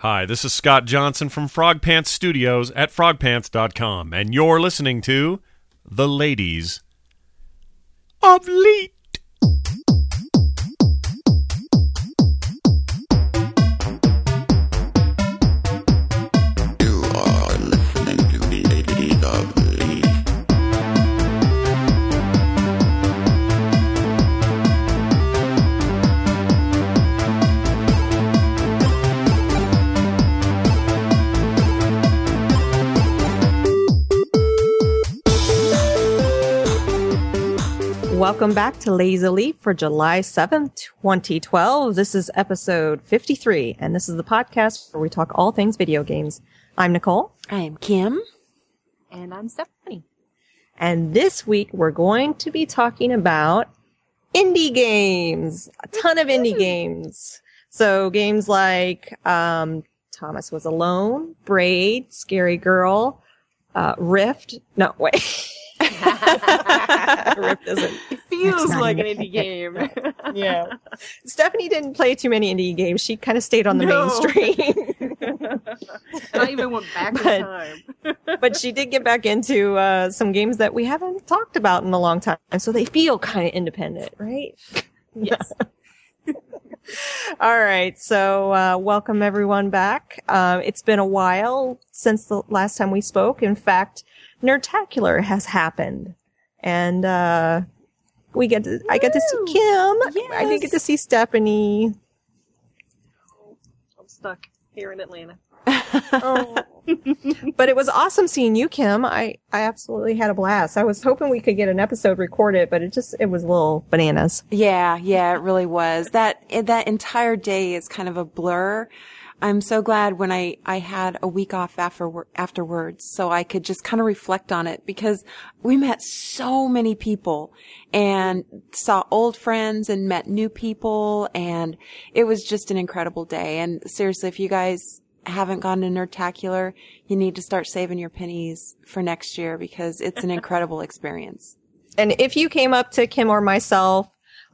Hi, this is Scott Johnson from Frog Pants Studios at frogpants.com, and you're listening to The Ladies of Leet. Welcome back to Ladies Elite for July 7th, 2012. This is episode 53, and this is the podcast where we talk all things video games. I'm Nicole. I'm Kim. And I'm Stephanie. And this week we're going to be talking about indie games. A ton of indie games. So games like Thomas Was Alone, Braid, Scary Girl, Rift. No, wait. Rift isn't. It feels like an indie game. Yeah. Stephanie didn't play too many indie games. She kind of stayed on the mainstream. I even went back in time. But she did get back into some games that we haven't talked about in a long time. And so they feel kind of independent, right? Yes. All right. So welcome everyone back. It's been a while since the last time we spoke. In fact, Nerdtacular has happened, and I get to see Kim. Yes. I didn't get to see Stephanie. I'm stuck here in Atlanta. Oh. But it was awesome seeing you, Kim. I absolutely had a blast. I was hoping we could get an episode recorded, but it was a little bananas. Yeah, it really was. That entire day is kind of a blur. I'm so glad when I had a week off afterwards so I could just kind of reflect on it, because we met so many people and saw old friends and met new people, and it was just an incredible day. And seriously, if you guys haven't gone to Nerdtacular, you need to start saving your pennies for next year, because it's an incredible experience. And if you came up to Kim or myself,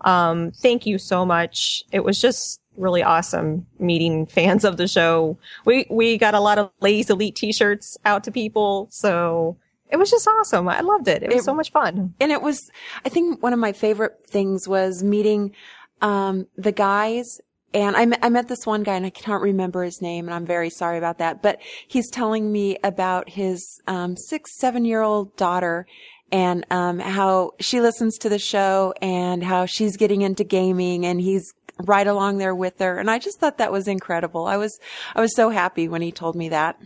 thank you so much. It was just really awesome meeting fans of the show. We got a lot of Ladies Elite t-shirts out to people, so it was just awesome. I loved it. It was so much fun. And it was, I think one of my favorite things was meeting the guys. And I met this one guy, and I cannot remember his name, and I'm very sorry about that, but he's telling me about his 6-7-year-old daughter, and how she listens to the show and how she's getting into gaming, and he's right along there with her. And I just thought that was incredible. I was so happy when he told me that.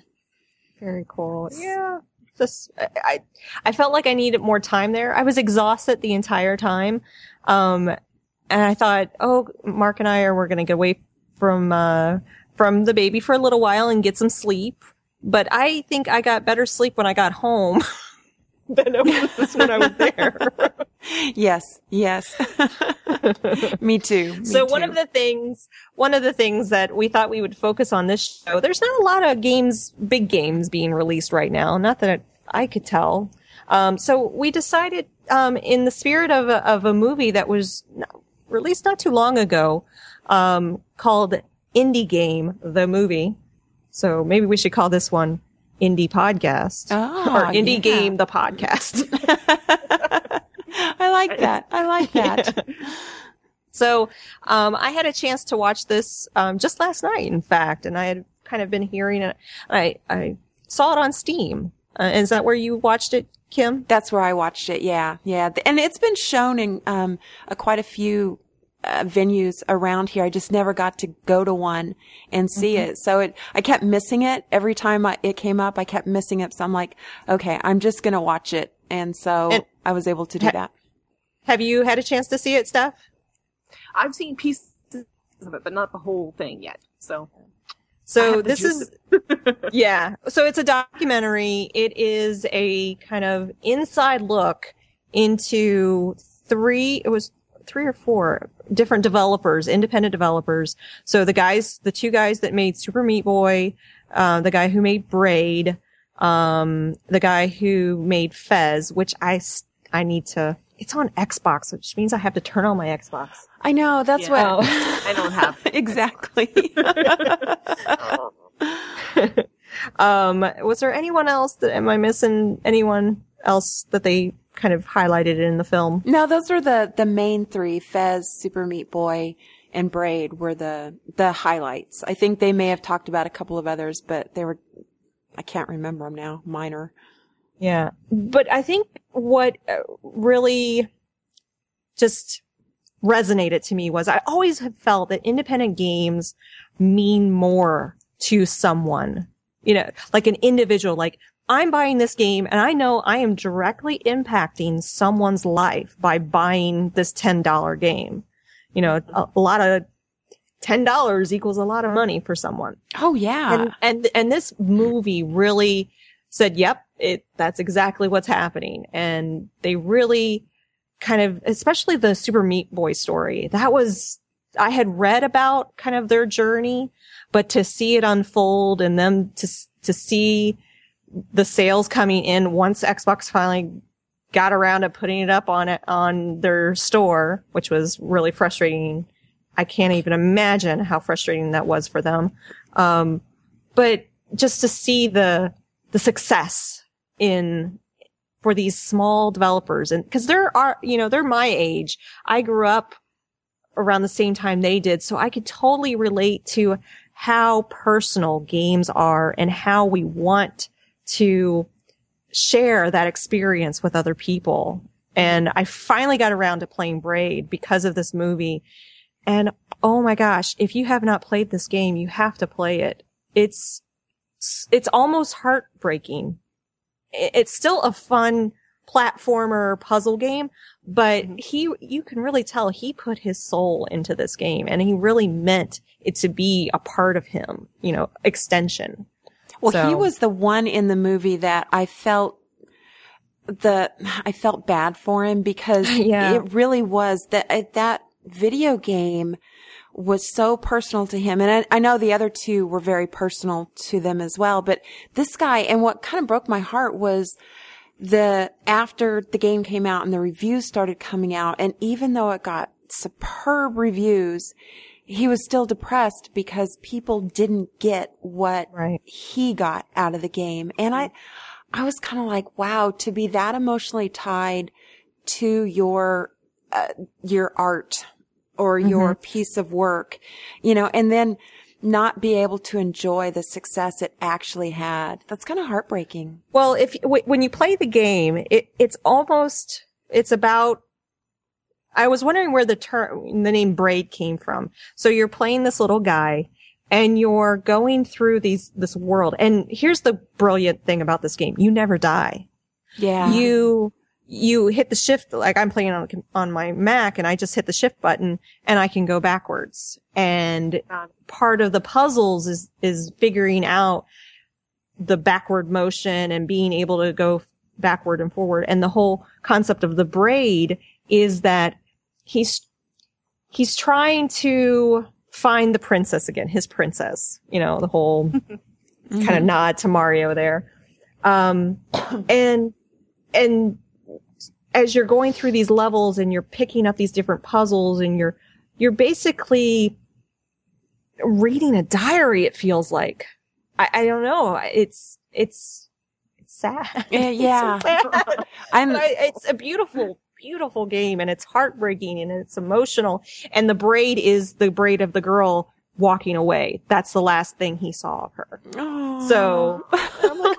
Very cool. Yeah. Just, I felt like I needed more time there. I was exhausted the entire time. And I thought, Mark and I we're going to get away from the baby for a little while and get some sleep. But I think I got better sleep when I got home than it was when I was there. Yes. Me too. One of the things that we thought we would focus on this show, there's not a lot of big games being released right now. Not that I could tell. So we decided, in the spirit of a movie that was released not too long ago, called Indie Game, the movie. So maybe we should call this one Indie Podcast, or Indie Game, the podcast. I like that. Yeah. So, I had a chance to watch this, just last night, in fact, and I had kind of been hearing it. I saw it on Steam. Is that where you watched it, Kim? That's where I watched it. Yeah. And it's been shown in, quite a few venues around here. I just never got to go to one and see it. So I kept missing it every time it came up. I kept missing it. So I'm like, okay, I'm just going to watch it. And so I was able to do that. Have you had a chance to see it, Steph? I've seen pieces of it, but not the whole thing yet. So this is, yeah. So it's a documentary. It is a kind of inside look into three or four different developers, independent developers. So the two guys that made Super Meat Boy, the guy who made Braid, the guy who made Fez, which I need to, it's on Xbox, which means I have to turn on my Xbox. I know, that's what I don't have. Exactly. Was there anyone else that, am I missing anyone else that they kind of highlighted in the film? No, those were the main three. Fez, Super Meat Boy, and Braid were the highlights. I think they may have talked about a couple of others, but they were, I can't remember them now, minor. Yeah. But I think what really just resonated to me was I always have felt that independent games mean more to someone, you know, like an individual, like I'm buying this game and I know I am directly impacting someone's life by buying this $10 game. You know, a lot of $10 equals a lot of money for someone. Oh yeah. And this movie really said, yep, that's exactly what's happening. And they really kind of, especially the Super Meat Boy story, that was, I had read about kind of their journey, but to see it unfold and them to see the sales coming in once Xbox finally got around to putting it up on their store, which was really frustrating. I can't even imagine how frustrating that was for them. But just to see the success for these small developers, and because they're my age. I grew up around the same time they did, so I could totally relate to how personal games are and how we want to share that experience with other people. And I finally got around to playing Braid because of this movie. And oh my gosh, if you have not played this game, you have to play it. It's almost heartbreaking. It's still a fun platformer puzzle game, but you can really tell he put his soul into this game and he really meant it to be a part of him, you know, extension. Well, so he was the one in the movie that I felt bad for him because it really was that video game was so personal to him. And I know the other two were very personal to them as well, but this guy, and what kind of broke my heart was after the game came out and the reviews started coming out, and even though it got superb reviews, he was still depressed because people didn't get what he got out of the game. And I was kind of like, wow, to be that emotionally tied to your art or your piece of work, you know, and then not be able to enjoy the success it actually had. That's kind of heartbreaking. Well, when you play the game, it's about, I was wondering where the name Braid came from. So you're playing this little guy and you're going through this world. And here's the brilliant thing about this game. You never die. Yeah. You hit the shift, like I'm playing on my Mac, and I just hit the shift button and I can go backwards. And part of the puzzles is figuring out the backward motion and being able to go backward and forward. And the whole concept of the Braid is that he's trying to find the princess again, his princess, you know, the whole kind of nod to Mario there. And as you're going through these levels and you're picking up these different puzzles and you're basically reading a diary, it feels like. I don't know. It's sad. Yeah. It's so sad. It's a beautiful, beautiful game, and it's heartbreaking and it's emotional. And the Braid is the braid of the girl walking away. That's the last thing he saw of her. Aww. So I'm like,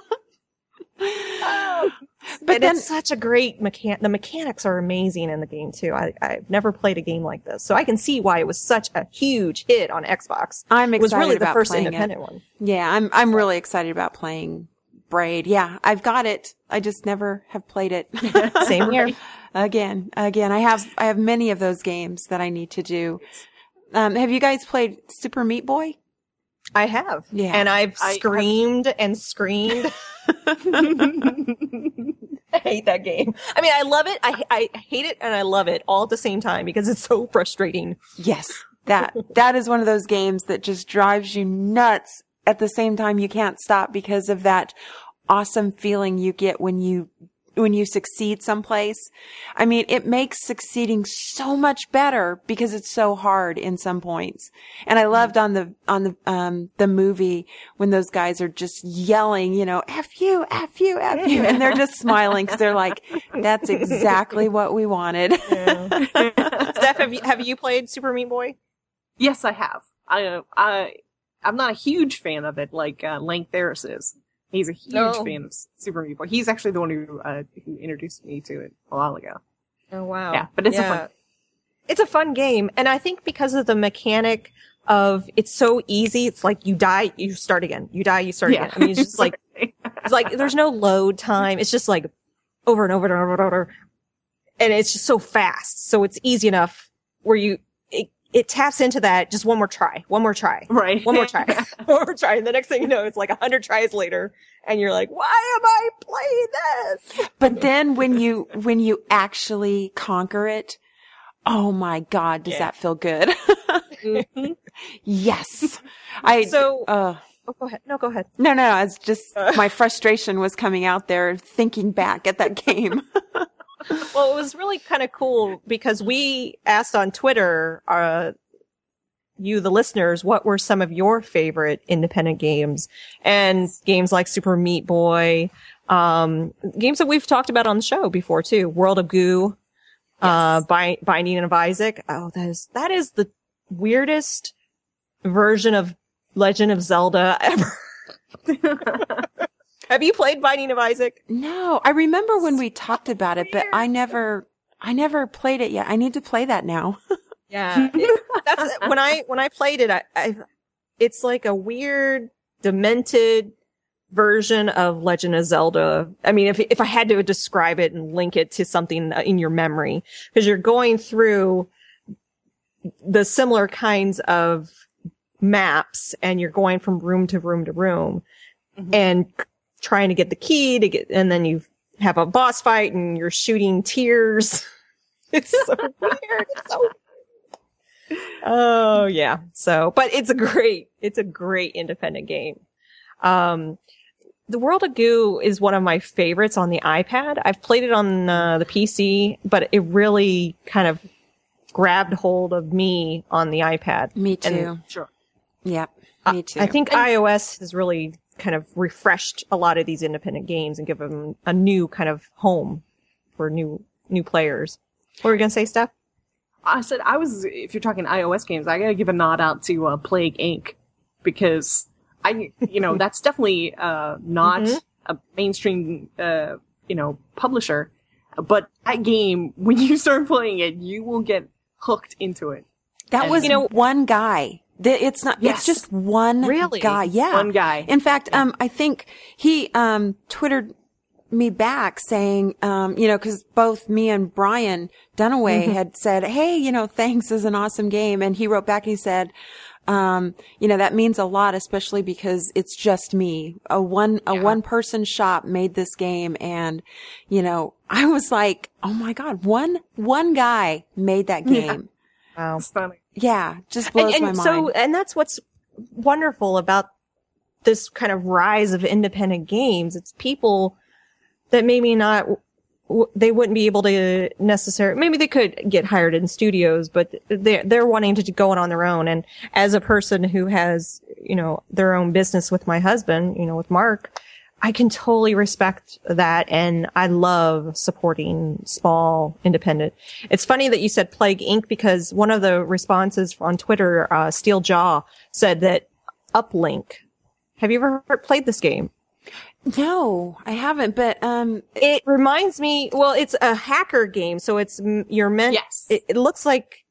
oh. But then, it's such a great mechanic. The mechanics are amazing in the game, too. I've never played a game like this. So I can see why it was such a huge hit on Xbox. I'm excited about playing it. It was really the first independent one. Yeah, I'm really excited about playing Braid. Yeah, I've got it. I just never have played it. Same here. Again, I have many of those games that I need to do. Have you guys played Super Meat Boy? I have. Yeah. And I've screamed and screamed. I hate that game. I mean, I love it. I hate it and I love it all at the same time because it's so frustrating. Yes. That is one of those games that just drives you nuts. At the same time, you can't stop because of that awesome feeling you get when you when you succeed someplace. I mean, it makes succeeding so much better because it's so hard in some points. And I loved on the movie when those guys are just yelling, you know, F you, F you, F you. And they're just smiling because they're like, that's exactly what we wanted. Yeah. Steph, have you played Super Meat Boy? Yes, I have. I'm not a huge fan of it like Lank Theris is. He's a huge fan of Super Meat Boy. He's actually the one who introduced me to it a while ago. Oh, wow. Yeah, but it's a fun game. And I think because of the mechanic of it's so easy, it's like you die, you start again. You die, you start again. I mean, it's just like, it's like there's no load time. It's just like over and over and over and over. And it's just so fast. So it's easy enough where it taps into that just one more try. Right. One more try. One more try. And the next thing you know, it's like 100 tries later. And you're like, why am I playing this? But then when you actually conquer it, oh my God, does that feel good? Mm-hmm. Yes. Go ahead. No, go ahead. No. It's just my frustration was coming out there thinking back at that game. Well, it was really kind of cool because we asked on Twitter, you, the listeners, what were some of your favorite independent games, and games like Super Meat Boy, games that we've talked about on the show before too. World of Goo, Binding of Isaac. Oh, that is the weirdest version of Legend of Zelda ever. Have you played Binding of Isaac? No, I remember when we talked about it, but I never played it yet. I need to play that now. Yeah, when I played it, I it's like a weird, demented version of Legend of Zelda. I mean, if I had to describe it and link it to something in your memory, because you're going through the similar kinds of maps, and you're going from room to room to room, mm-hmm. and trying to get the key and then you have a boss fight and you're shooting tears. It's so weird. It's so weird. Oh yeah. So, but it's a great independent game. The World of Goo is one of my favorites on the iPad. I've played it on the PC, but it really kind of grabbed hold of me on the iPad. Me too. Sure. Yeah. Me too. I think iOS is really kind of refreshed a lot of these independent games and give them a new kind of home for new players. What were you going to say, Steph? I said if you're talking iOS games, I got to give a nod out to Plague Inc. because that's definitely not mm-hmm. a mainstream publisher, but that game, when you start playing it, you will get hooked into it. One guy. It's not, yes. It's just one really? Guy. Yeah. One guy. In fact, I think he, Twittered me back saying, cause both me and Brian Dunaway mm-hmm. had said, hey, thanks, this is an awesome game. And he wrote back and he said, that means a lot, especially because it's just me. A one person shop made this game. And, I was like, oh my God, one guy made that game. Yeah. Wow. That's funny. Yeah, just blows my mind. And that's what's wonderful about this kind of rise of independent games. It's people that maybe they wouldn't be able to necessarily, maybe they could get hired in studios, but they're wanting to go on their own. And as a person who has, their own business with my husband, with Mark, I can totally respect that, and I love supporting small independent. It's funny that you said Plague Inc. because one of the responses on Twitter, Steel Jaw, said that Uplink. Have you ever played this game? No, I haven't, but it reminds me. Well, it's a hacker game, so it's you're meant. Yes, it looks like.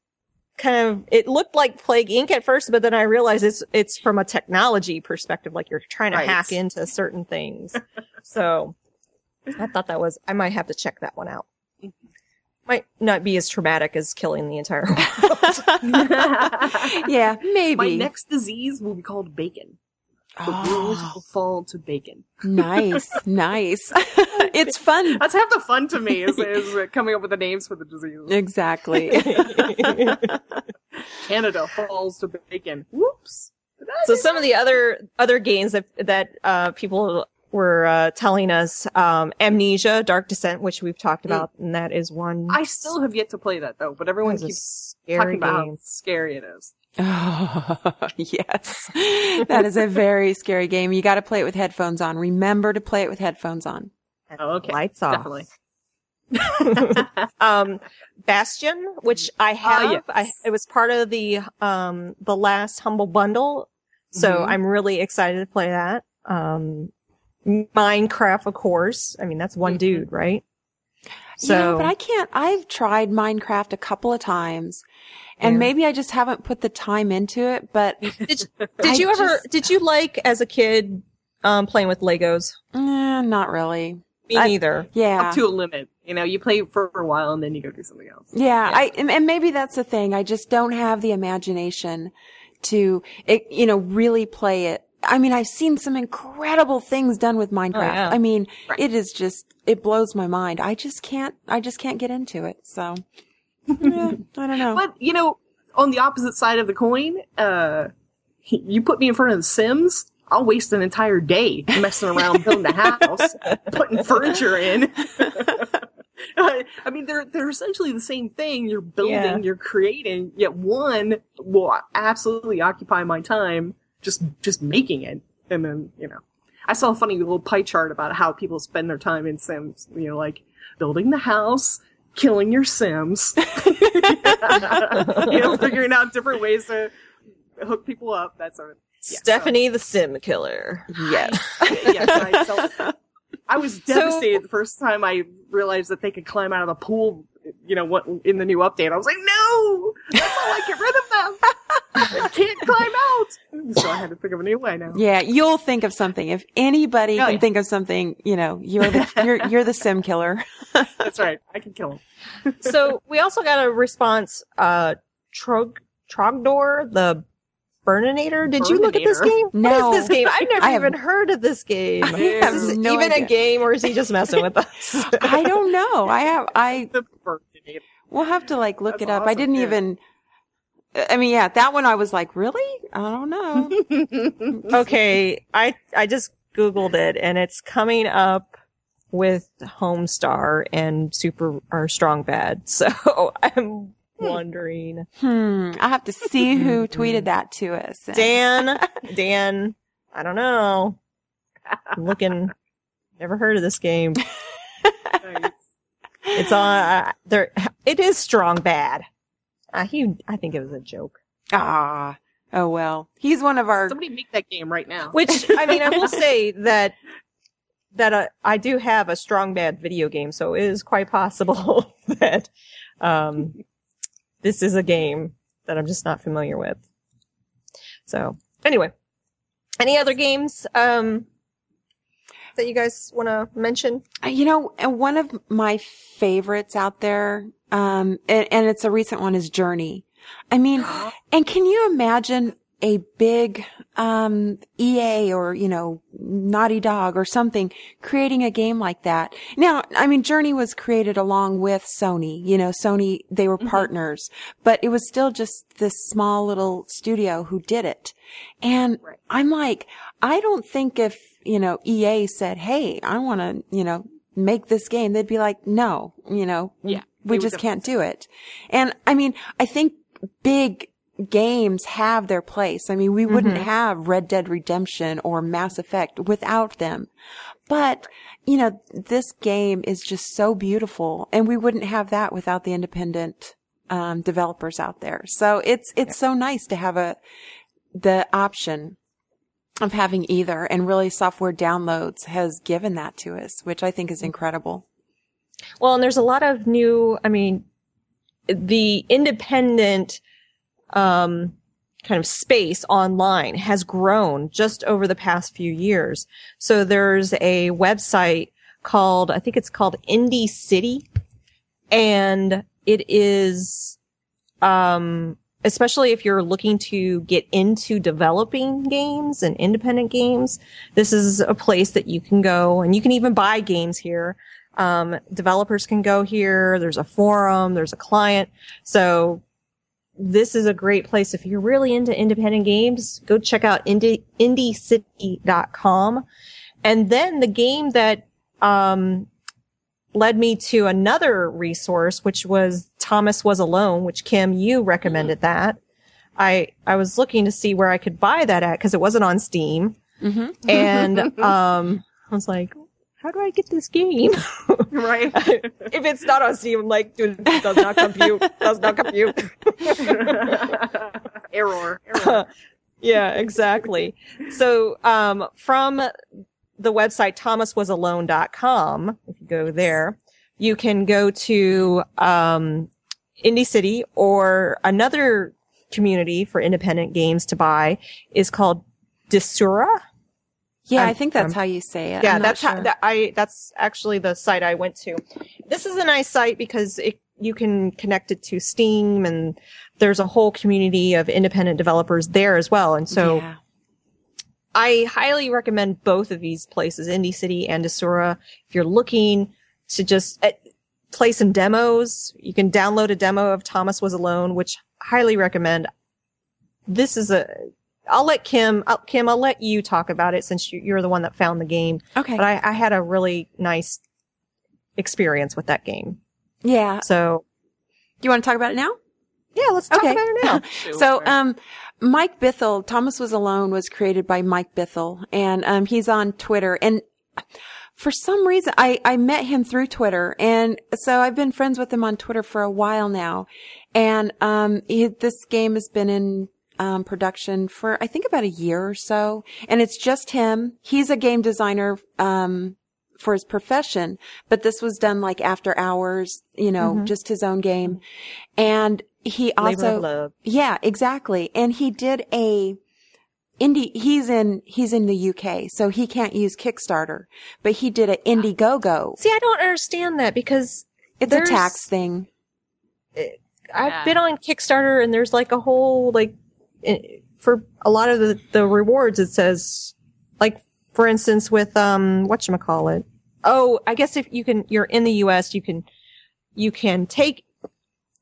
It looked like Plague Inc. at first, but then I realized it's from a technology perspective, like you're trying to hack into certain things. So I thought I might have to check that one out. Might not be as traumatic as killing the entire world. Yeah, maybe. My next disease will be called bacon. The rules will fall to bacon. Nice. It's fun. That's half the fun to me is coming up with the names for the disease. Exactly. Canada falls to bacon. Whoops. So some of the other games that people were telling us, Amnesia, Dark Descent, which we've talked about, and that is one. I still have yet to play that though, but everyone keeps talking about how scary it is. Oh, yes. That is a very scary game. You got to play it with headphones on. Remember to play it with headphones on. Oh, okay. Lights off. Definitely. Bastion, which I have. Yes. It was part of the last Humble Bundle. So I'm really excited to play that. Minecraft, of course. I mean, that's one dude, right? So, you know, but I've tried Minecraft a couple of times. And maybe I just haven't put the time into it, but did you like as a kid playing with Legos? Not really. Me neither. Yeah. Up to a limit. You know, you play for a while and then you go do something else. Yeah. And maybe that's the thing. I just don't have the imagination to, really play it. I mean, I've seen some incredible things done with Minecraft. Oh, yeah. I mean, it is just, it blows my mind. I just can't get into it. So. Yeah, I don't know. But, you know, on the opposite side of the coin, you put me in front of The Sims, I'll waste an entire day messing around building a house, putting furniture in. I mean, they're essentially the same thing. You're building, you're creating, yet one will absolutely occupy my time just making it. And then, you know, I saw a funny little pie chart about how people spend their time in Sims, you know, like building the house, killing your Sims, figuring out different ways to hook people up, that sort of thing. Stephanie, the Sim killer. Yes. I was devastated the first time I realized that they could climb out of the pool, in the new update. I was like, no! That's how I get rid of them! I can't climb out! So I had to think of a new way now. Yeah, you'll think of something. If anybody can think of something, you're the Sim killer. That's right. I can kill him. So we also got a response, Trogdor, the Burninator. Did you look at this game? No. What is this game? I've never even heard of this game. Is this even a game, or is he just messing with us? I don't know. The Burninator. We'll have to look it up. Awesome. I didn't even... I mean, yeah, that one I was like, really? I don't know. Okay, I just Googled it, and it's coming up with Homestar and Strong Bad. So I'm wondering. I have to see who tweeted that to us. Dan, I don't know. I'm looking, never heard of this game. Nice. It's on. There. It is Strong Bad. I think it was a joke. Oh well. He's one of our... Somebody make that game right now. Which, I mean, I will say that I do have a Strong Bad video game, so it is quite possible that this is a game that I'm just not familiar with. So, anyway. Any other games that you guys want to mention? One of my favorites out there... and it's a recent one, is Journey. I mean, and can you imagine a big, EA or, Naughty Dog or something creating a game like that? Now, I mean, Journey was created along with Sony, Sony, they were partners, but it was still just this small little studio who did it. And I'm like, I don't think if, EA said, hey, I want to, make this game, they'd be like, no, we just can't do it. And I mean, I think big games have their place. I mean, we wouldn't have Red Dead Redemption or Mass Effect without them. But, this game is just so beautiful, and we wouldn't have that without the independent developers out there. So it's so nice to have the option of having either, and really software downloads has given that to us, which I think is incredible. Well, and there's a lot of new, I mean, the independent kind of space online has grown just over the past few years. So there's a website called, I think it's called Indie City. And it is, especially if you're looking to get into developing games and independent games, this is a place that you can go, and you can even buy games here. Developers can go here. There's a forum. There's a client. So this is a great place. If you're really into independent games, go check out indiecity.com. And then the game that led me to another resource, which was Thomas Was Alone, which, Kim, you recommended that. I was looking to see where I could buy that at because it wasn't on Steam. Mm-hmm. And I was like, how do I get this game? Right. If it's not on Steam, I'm like, dude, it does not compute. Does not compute. Error. Yeah, exactly. So from the website thomaswasalone.com, if you go there, you can go to Indie City, or another community for independent games to buy is called Desura. Yeah, I think that's how you say it. Yeah, that's how that's actually the site I went to. This is a nice site because you can connect it to Steam, and there's a whole community of independent developers there as well. And so I highly recommend both of these places, Indie City and Desura. If you're looking to just play some demos, you can download a demo of Thomas Was Alone, which I highly recommend. This is a... I'll let you talk about it since you're the one that found the game. Okay. But I had a really nice experience with that game. Yeah. So. Do you want to talk about it now? Yeah, let's talk about it now. Sure. So, Mike Bithell, Thomas Was Alone was created by Mike Bithell, and he's on Twitter. And for some reason, I met him through Twitter, and so I've been friends with him on Twitter for a while now. And this game has been in production for, I think, about a year or so. And it's just him. He's a game designer, for his profession, but this was done like after hours, just his own game. And he also, labor of love. Yeah, exactly. And he did he's in the UK, so he can't use Kickstarter, but he did an Indiegogo. See, I don't understand that because it's a tax thing. I've been on Kickstarter, and there's like a whole, for a lot of the rewards, it says, like, for instance, with, whatchamacallit. Oh, I guess if you're in the US, you can take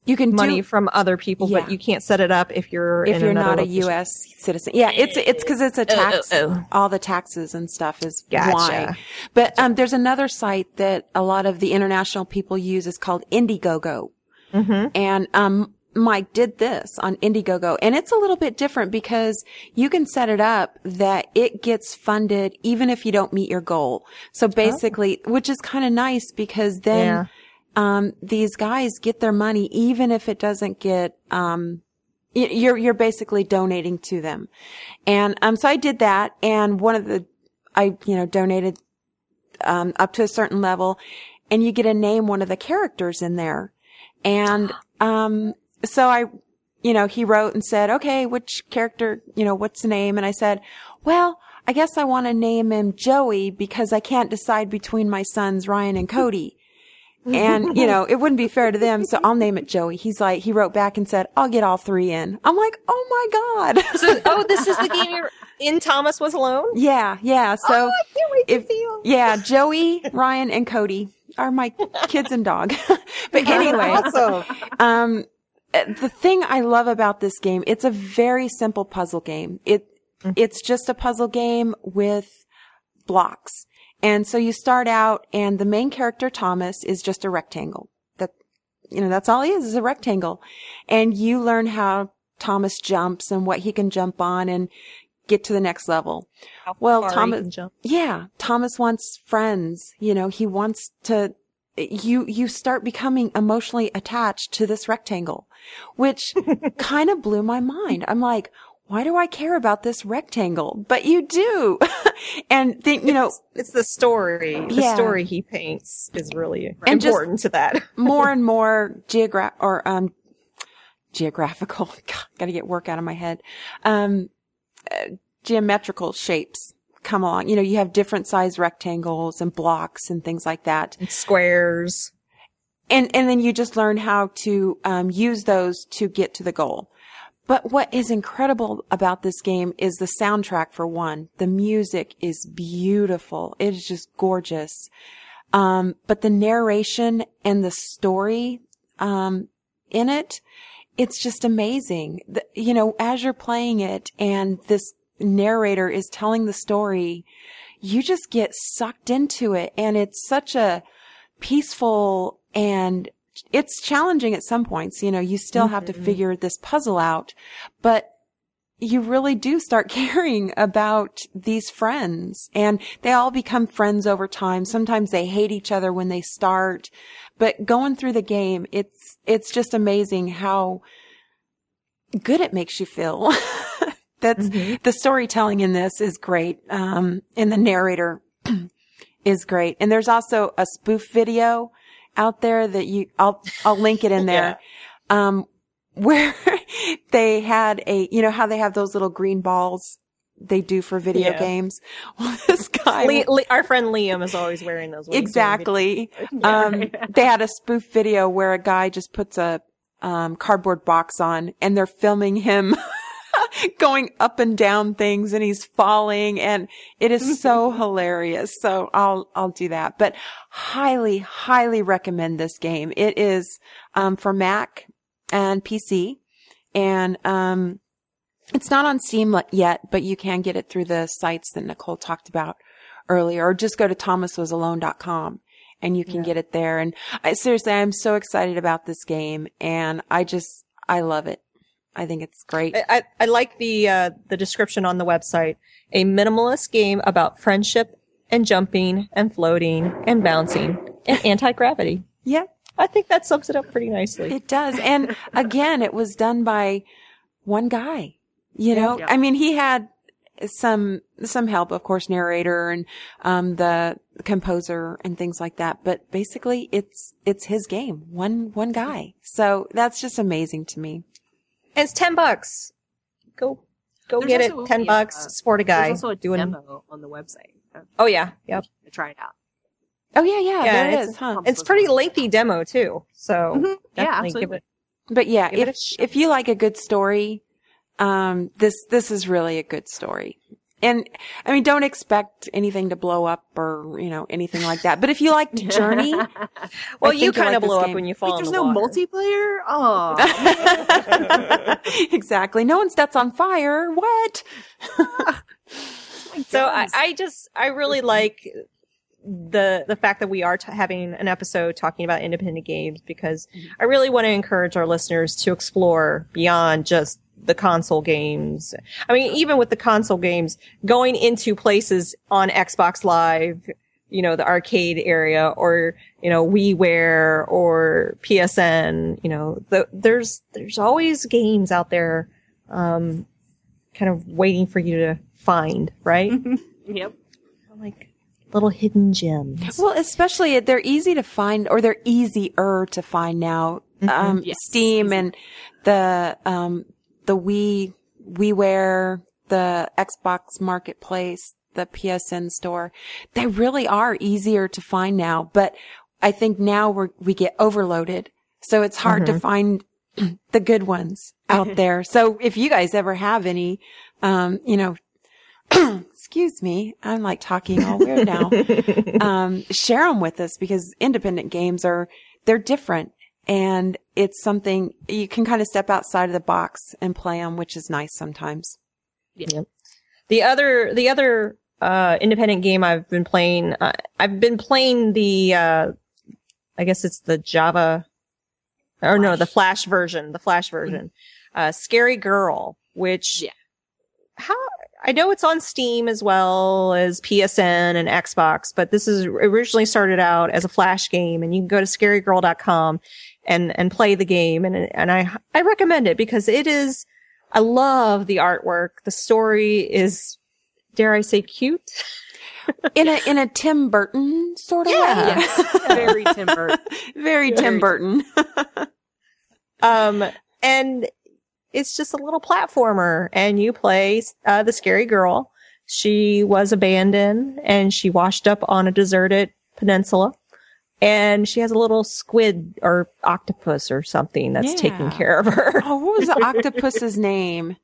money from other people, but you can't set it up if you're not a US citizen. Yeah, it's because it's a tax. All the taxes and stuff is why. But there's another site that a lot of the international people use. It's called Indiegogo. Mm-hmm. And Mike did this on Indiegogo, and it's a little bit different because you can set it up that it gets funded even if you don't meet your goal. So basically, which is kind of nice because then these guys get their money even if it doesn't get you're basically donating to them. And so I did that, and I donated up to a certain level, and you get to name one of the characters in there. And so I, he wrote and said, okay, which character, what's the name? And I said, well, I guess I want to name him Joey because I can't decide between my sons, Ryan and Cody. And, it wouldn't be fair to them. So I'll name it Joey. He's like, he wrote back and said, I'll get all three in. I'm like, oh my God. So, this is the game you're in Thomas Was Alone? Yeah. Yeah. So I can't wait to see you. Yeah. Joey, Ryan, and Cody are my kids and dog. But anyway, awesome. The thing I love about this game, it's a very simple puzzle game. It's just a puzzle game with blocks. And so you start out, and the main character, Thomas, is just a rectangle. That's all he is a rectangle. And you learn how Thomas jumps and what he can jump on and get to the next level. Thomas wants friends. He wants to, you start becoming emotionally attached to this rectangle, which kind of blew my mind. I'm like, why do I care about this rectangle? But you do. And it's the story. The story he paints is really important to that. More and more geographical. God, gotta get work out of my head. Geometrical shapes come along. You have different size rectangles and blocks and things like that. And squares. And then you just learn how to use those to get to the goal. But what is incredible about this game is the soundtrack, for one. The music is beautiful. It is just gorgeous. But the narration and the story in it, it's just amazing. As you're playing it and this narrator is telling the story, you just get sucked into it. And it's such a peaceful, and it's challenging at some points. You know, you still have to figure this puzzle out, but you really do start caring about these friends, and they all become friends over time. Sometimes they hate each other when they start, but going through the game, it's just amazing how good it makes you feel. That's the storytelling in this is great. And the narrator is great. And there's also a spoof video out there that I'll link it in there. Yeah. Where they had you know how they have those little green balls they do for video games? Well, this guy, our friend Liam, is always wearing those. Exactly. They had a spoof video where a guy just puts a cardboard box on, and they're filming him going up and down things, and he's falling, and it is so hilarious. So I'll do that, but highly, highly recommend this game. It is, for Mac and PC, and it's not on Steam yet, but you can get it through the sites that Nicole talked about earlier, or just go to thomaswasalone.com and you can get it there. And seriously, I'm so excited about this game, and I love it. I think it's great. I like the description on the website. A minimalist game about friendship and jumping and floating and bouncing and anti-gravity. Yeah. I think that sums it up pretty nicely. It does. And again, it was done by one guy, you know? Yeah. I mean, he had some help, of course, narrator and, the composer and things like that. But basically it's his game, one guy. So that's just amazing to me. And it's $10. Go get it. $10, support a guy. There's also a demo on the website. Oh yeah. Yep. Try it out. Oh, yeah, yeah. There it is. Huh? It's pretty lengthy demo, too. So, definitely give it. But, yeah, if you like a good story, this is really a good story. And, I mean, don't expect anything to blow up or, you know, anything like that. But if you liked Journey. Well, you kind of blow up when you fall in the water. There's no multiplayer? Oh. Exactly. No one sets on fire. What? So, I really like the fact that we are having an episode talking about independent games, because I really want to encourage our listeners to explore beyond just the console games. I mean, even with the console games, going into places on Xbox Live, you know, the arcade area, or, you know, WiiWare or PSN, you know, there's always games out there, kind of waiting for you to find, right? Yep. Like little hidden gems. Well, especially they're easy to find, or they're easier to find now. Yes. Steam and the WiiWare, the Xbox Marketplace, the PSN store. They really are easier to find now, but I think now we get overloaded. So it's hard to find the good ones out there. So if you guys ever have any, you know, excuse me, I'm like talking all weird now. Share them with us, because independent games they're different, and it's something you can kind of step outside of the box and play them, which is nice sometimes. Yeah. The other independent game I've been playing, I guess it's the Java, or no, the Flash version, Scary Girl, which I know it's on Steam as well as PSN and Xbox, but this is originally started out as a Flash game, and you can go to scarygirl.com and play the game. And I recommend it, because I love the artwork. The story is, dare I say, cute. In a Tim Burton sort of way. Yes. Very Tim Burton. Very Tim Burton. And it's just a little platformer, and you play the scary girl. She was abandoned, and she washed up on a deserted peninsula, and she has a little squid or octopus or something that's taking care of her. Oh, what was the octopus's name?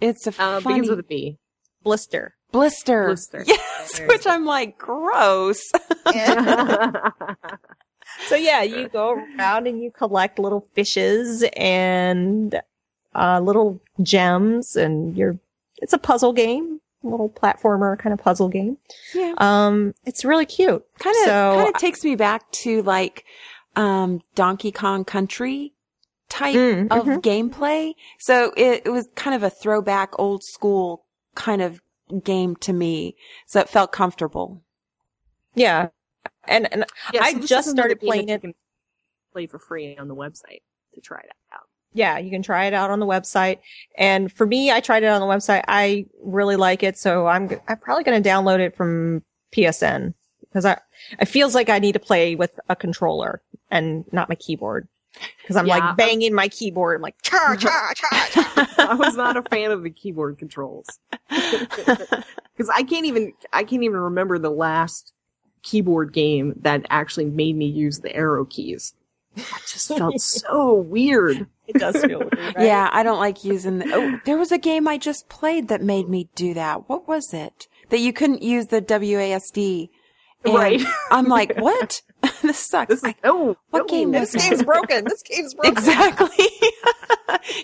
It's a funny... begins with a B. Blister. Yes, which I'm like, gross. So yeah, you go around and you collect little fishes and little gems, and you're it's a puzzle game, a little platformer kind of puzzle game. Yeah. It's really cute. Kind of takes me back to like Donkey Kong Country type of gameplay. So it was kind of a throwback, old school kind of game to me. So it felt comfortable. Yeah. And yeah, so I just started playing it. You can play for free on the website to try it out. Yeah, you can try it out on the website. And for me, I tried it on the website. I really like it. So I'm probably going to download it from PSN because it feels like I need to play with a controller and not my keyboard. Because I'm like banging my keyboard. I'm like, charge. I was not a fan of the keyboard controls. Because I can't even remember the last keyboard game that actually made me use the arrow keys. That just felt so weird. It does feel weird, right? Yeah, I don't like using there was a game I just played that made me do that. What was it? That you couldn't use the WASD. And right. I'm like, what? This sucks. What game? This game's broken. This game's broken. Exactly.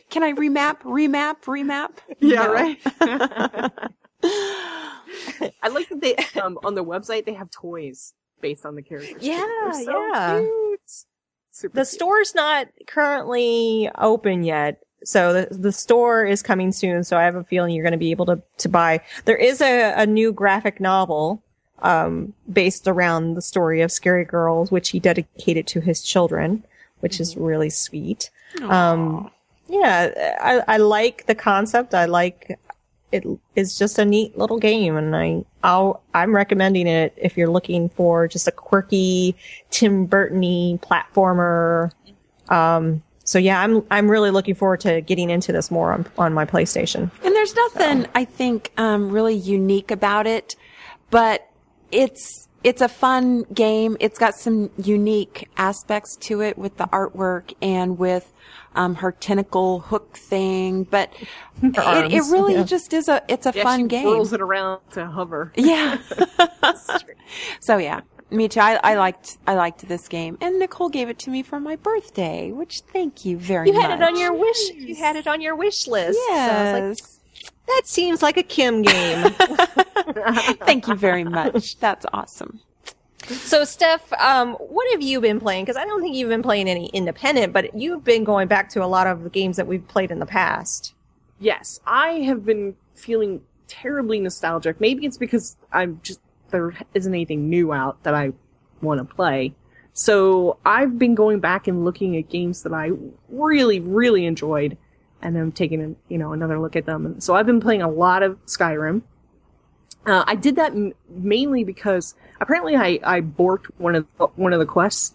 Can I remap? Yeah, no. Right. I like that they on the website they have toys based on the characters. Yeah, they're so cute. Super cute. Store's not currently open yet. So the store is coming soon. So I have a feeling you're going to be able to buy. There is a new graphic novel based around the story of Scary Girl, which he dedicated to his children, which is really sweet. Aww. I like the concept. I like it. It's just a neat little game, and I'm recommending it if you're looking for just a quirky Tim Burton-y platformer. So yeah, I'm really looking forward to getting into this more on my PlayStation. And there's nothing I think really unique about it, but it's a fun game. It's got some unique aspects to it with the artwork and with her tentacle hook thing. But it really just is a fun game. She rolls it around to hover. Yeah. So yeah, me too. I liked this game, and Nicole gave it to me for my birthday, which thank you very much. You had it on your wish list. Yes. So I was like, that seems like a Kim game. Thank you very much. That's awesome. So, Steph, what have you been playing? Because I don't think you've been playing any independent, but you've been going back to a lot of the games that we've played in the past. Yes, I have been feeling terribly nostalgic. Maybe it's because there isn't anything new out that I want to play. So I've been going back and looking at games that I really, really enjoyed. And I'm taking, another look at them. And so I've been playing a lot of Skyrim. I did that mainly because apparently I borked one of the quests,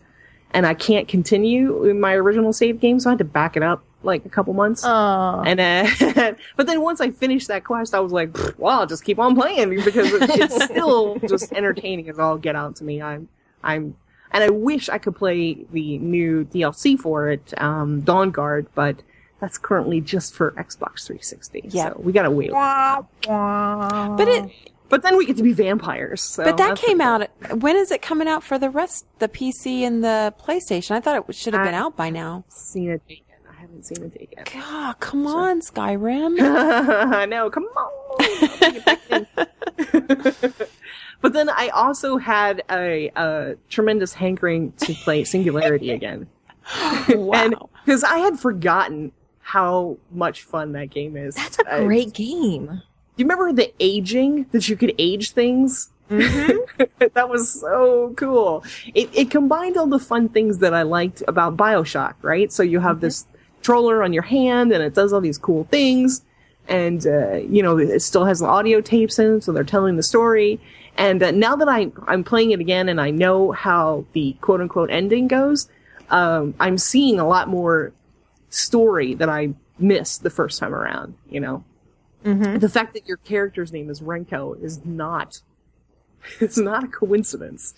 and I can't continue in my original save game, so I had to back it up like a couple months. Oh. And but then once I finished that quest, I was like, "Well, I'll just keep on playing because it's still just entertaining as all get out to me." And I wish I could play the new DLC for it, Dawnguard, but that's currently just for Xbox 360. Yeah. So we gotta wait. But then we get to be vampires. So but that came out. When is it coming out for the rest, the PC and the PlayStation? I thought it should have been out by now. I haven't seen a date yet. God, come on, Skyrim. I know. Come on. But then I also had a tremendous hankering to play Singularity again. Wow. Because I had forgotten how much fun that game is. That's a great game. Do you remember the aging, that you could age things? Mm-hmm. That was so cool. It combined all the fun things that I liked about BioShock, right? So you have this controller on your hand, and it does all these cool things. And, it still has audio tapes in it, so they're telling the story. And now that I'm playing it again, and I know how the quote-unquote ending goes, I'm seeing a lot more story that I missed the first time around, Mm-hmm. The fact that your character's name is Renko is not a coincidence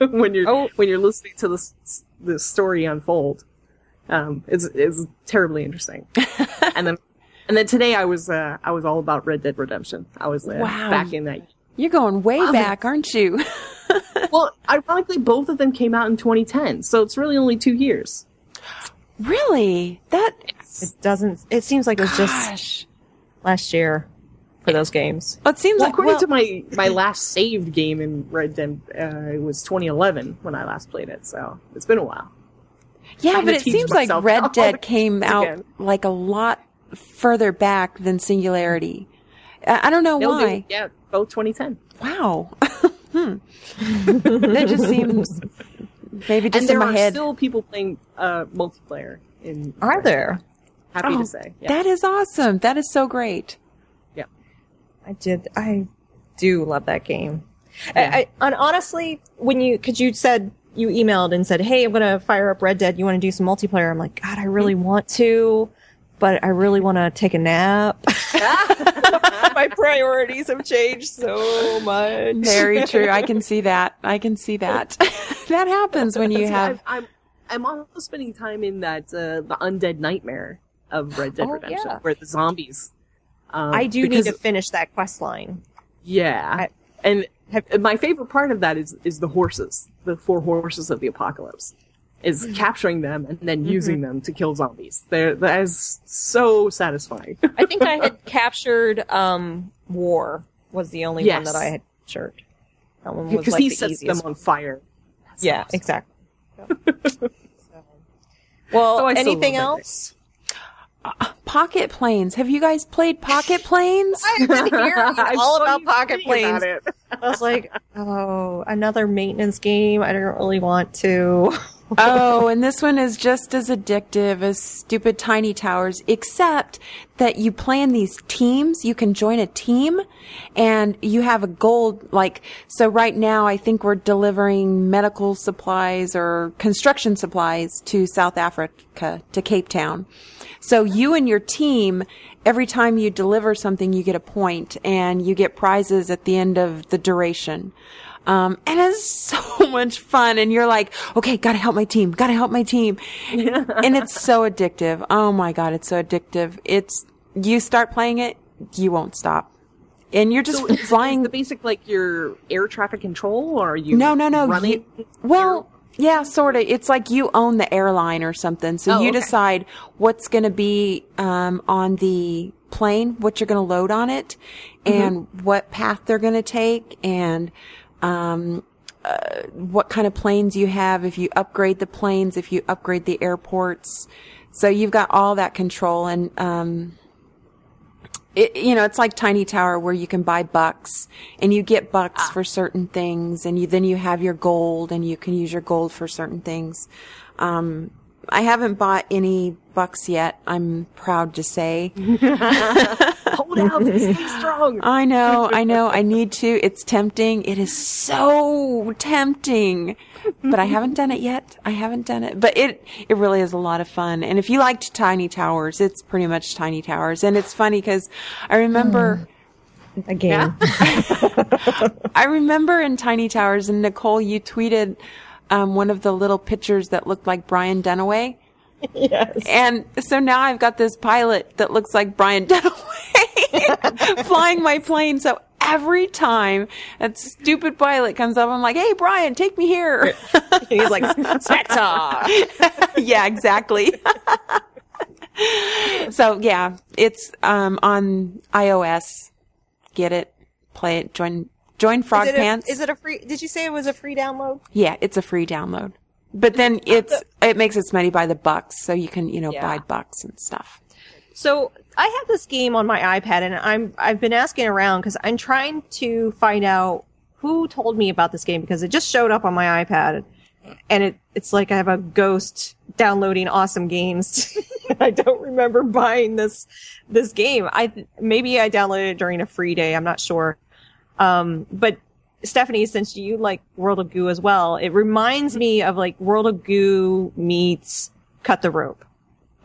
when you're listening to this story unfold. It's terribly interesting. and then today I was all about Red Dead Redemption. I was back in that. You're going way back, aren't you? Well, ironically, both of them came out in 2010, so it's really only 2 years. Really? It seems like it's just last year for those games. Well, it seems like according to my last saved game in Red Dead, it was 2011 when I last played it. So it's been a while. Yeah, but it seems like Red Dead came out like a lot further back than Singularity. I don't know why. Yeah, both 2010. Wow. That just seems maybe just in my head. And there are still people playing multiplayer. Are there? Happy to say. Yeah. That is awesome. That is so great. Yeah. I do love that game. Yeah. And honestly, when you emailed and said, hey, I'm going to fire up Red Dead. You want to do some multiplayer? I'm like, God, I really want to, but I really want to take a nap. My priorities have changed so much. Very true. I can see that. That happens when you have... I'm also spending time in that the undead nightmare of Red Dead Redemption, where the zombies. I do need to finish that quest line. Yeah. My favorite part of that is the horses, the four horses of the apocalypse, is capturing them and then using them to kill zombies. That is so satisfying. I think I had captured War was the only one that I had captured. That one was because he sets them on fire. That's awesome. Exactly. So. Well, anything else? Pocket Planes. Have you guys played Pocket Planes? I've been hearing all about Pocket Planes. I was like, another maintenance game. I don't really want to. And this one is just as addictive as stupid Tiny Towers, except that you play in these teams. You can join a team and you have a goal. Like, so right now I think we're delivering medical supplies or construction supplies to South Africa, to Cape Town. So you and your team, every time you deliver something, you get a point and you get prizes at the end of the duration. And it's so much fun. And you're like, okay, gotta help my team. Yeah. And it's so addictive. Oh my God, it's so addictive. You start playing it, you won't stop. And you're just flying. Is the basic, like, your air traffic control, or are you running? Yeah, sort of. It's like you own the airline or something. So you decide what's going to be on the plane, what you're going to load on it, and what path they're going to take, and what kind of planes you have, if you upgrade the planes, if you upgrade the airports. So you've got all that control. And, it's like Tiny Tower where you can buy bucks and you get bucks for certain things. And then you have your gold and you can use your gold for certain things. I haven't bought any bucks yet, I'm proud to say. Hold out, stay strong. I know. I need to. It's tempting. It is so tempting. But I haven't done it yet. But it really is a lot of fun. And if you liked Tiny Towers, it's pretty much Tiny Towers. And it's funny because I remember... Again. I remember in Tiny Towers, and Nicole, you tweeted... one of the little pictures that looked like Brian Dunaway. Yes. And so now I've got this pilot that looks like Brian Dunaway flying my plane. So every time that stupid pilot comes up, I'm like, hey, Brian, take me here. He's like, Spectre. Yeah, exactly. So, yeah, it's on iOS. Get it, play it, join Frog Pants. Is it a free? Did you say it was a free download? Yeah, it's a free download. But then it makes its money by the bucks, so you can buy bucks and stuff. So I have this game on my iPad, and I've been asking around because I'm trying to find out who told me about this game because it just showed up on my iPad, and it's like I have a ghost downloading awesome games. I don't remember buying this game. Maybe I downloaded it during a free day. I'm not sure. But Stephanie, since you like World of Goo as well, it reminds me of like World of Goo meets Cut the Rope.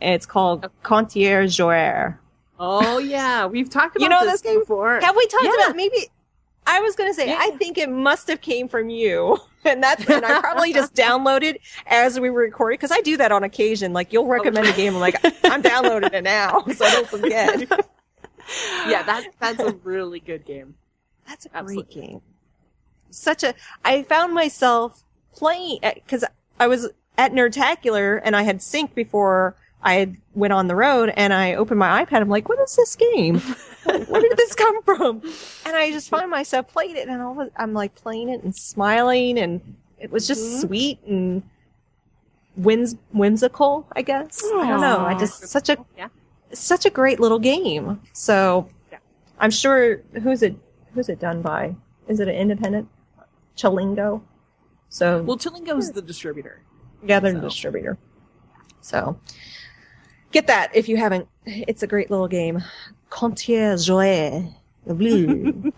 And it's called Concierge Joueur. Oh yeah, we've talked about this game before. Have we talked about maybe? I was gonna say I think it must have came from you, and I probably just downloaded as we were recording because I do that on occasion. Like you'll recommend a game, I'm like I'm downloading it now, so I don't forget. Yeah, that's a really good game. That's a great game. I found myself playing, because I was at Nerdtacular, and I had synced before I went on the road and I opened my iPad. I'm like, what is this game? Where did this come from? And I just find myself playing it, and I'm like playing it and smiling, and it was just sweet and whimsical, I guess. Aww. I don't know. I just such a great little game. So I'm sure who's it done by? Is it an independent? Chilingo. So Chilingo is the distributor. Yeah, they're the distributor. So get that if you haven't. It's a great little game. Contier Joey the Blue.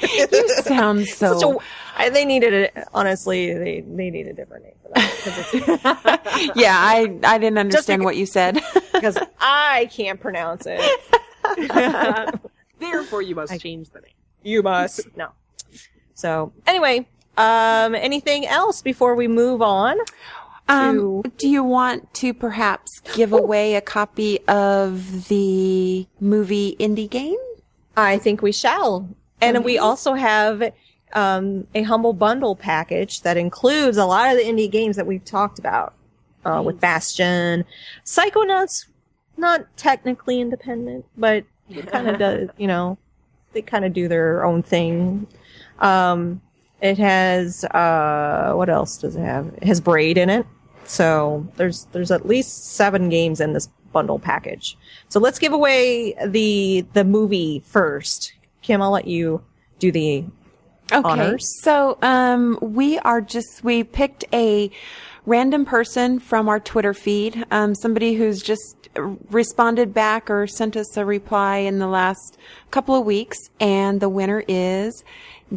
You sound so. They needed it. Honestly, they need a different name for that. Yeah, I didn't understand what you said because I can't pronounce it. Therefore, you must change the name. You must no. So anyway, anything else before we move on? Do you want to perhaps give away a copy of the movie Indie Game? I think we shall. And we also have a Humble Bundle package that includes a lot of the indie games that we've talked about with Bastion. Psychonauts, not technically independent, but it kind of does, you know, they kind of do their own thing. It has, what else does it have? It has Braid in it. So there's at least 7 games in this bundle package. So let's give away the movie first. Kim, I'll let you do the honors. So, we picked a random person from our Twitter feed. Somebody who's just responded back or sent us a reply in the last couple of weeks. And the winner is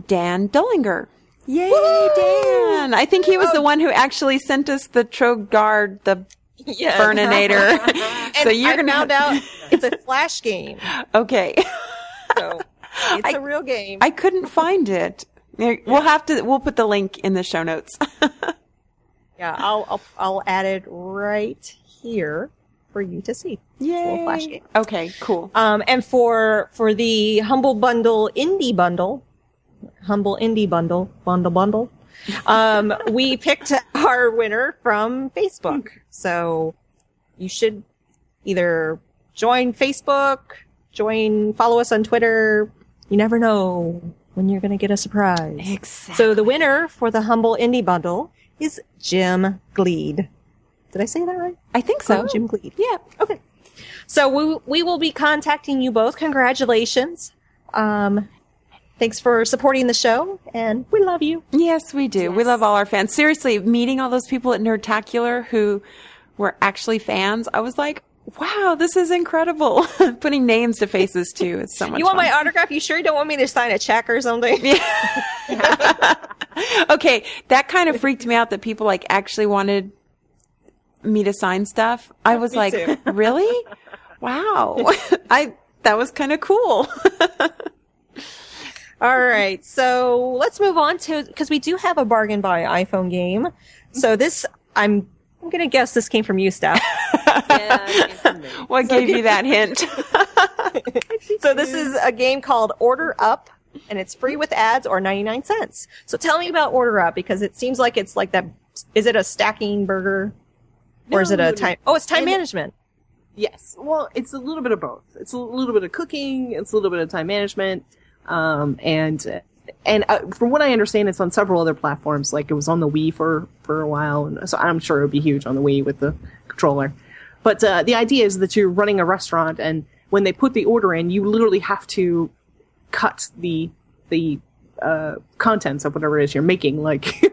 Dan Dullinger. Yay, woo! Dan! I think he was the one who actually sent us the Trogard, the Burninator. So I found out it's a Flash game. Okay. So it's a real game. I couldn't find it. We'll put the link in the show notes. Yeah, I'll add it right here for you to see. Yay. Flash game. Okay, cool. And for the Humble Bundle Indie Bundle, we picked our winner from Facebook. So you should either join Facebook, follow us on Twitter. You never know when you're going to get a surprise. Exactly. So the winner for the Humble Indie Bundle is Jim Gleed. Did I say that right? I think so. Oh, Jim Gleed. Yeah. Okay. So we will be contacting you both. Congratulations. Thanks for supporting the show, and we love you. Yes, we do. Yes. We love all our fans. Seriously, meeting all those people at Nerdtacular who were actually fans, I was like, wow, this is incredible. Putting names to faces, too, is so much fun. You want my autograph? You sure you don't want me to sign a check or something? Yeah. Okay, that kind of freaked me out that people, like, actually wanted me to sign stuff. I was like, really? Wow. That was kind of cool. All right, so let's move on to, because we do have a bargain by iPhone game. So this, I'm going to guess this came from you, Steph. Yeah, what gave you that hint? So this is a game called Order Up, and it's free with ads or 99 cents. So tell me about Order Up, because it seems like it's like that. Is it a stacking burger? Or is it a time? Oh, it's time management. Yes. Well, it's a little bit of both. It's a little bit of cooking. It's a little bit of time management. From what I understand, it's on several other platforms. Like, it was on the Wii for a while, and so I'm sure it would be huge on the Wii with the controller. But the idea is that you're running a restaurant, and when they put the order in, you literally have to cut the contents of whatever it is you're making. Like,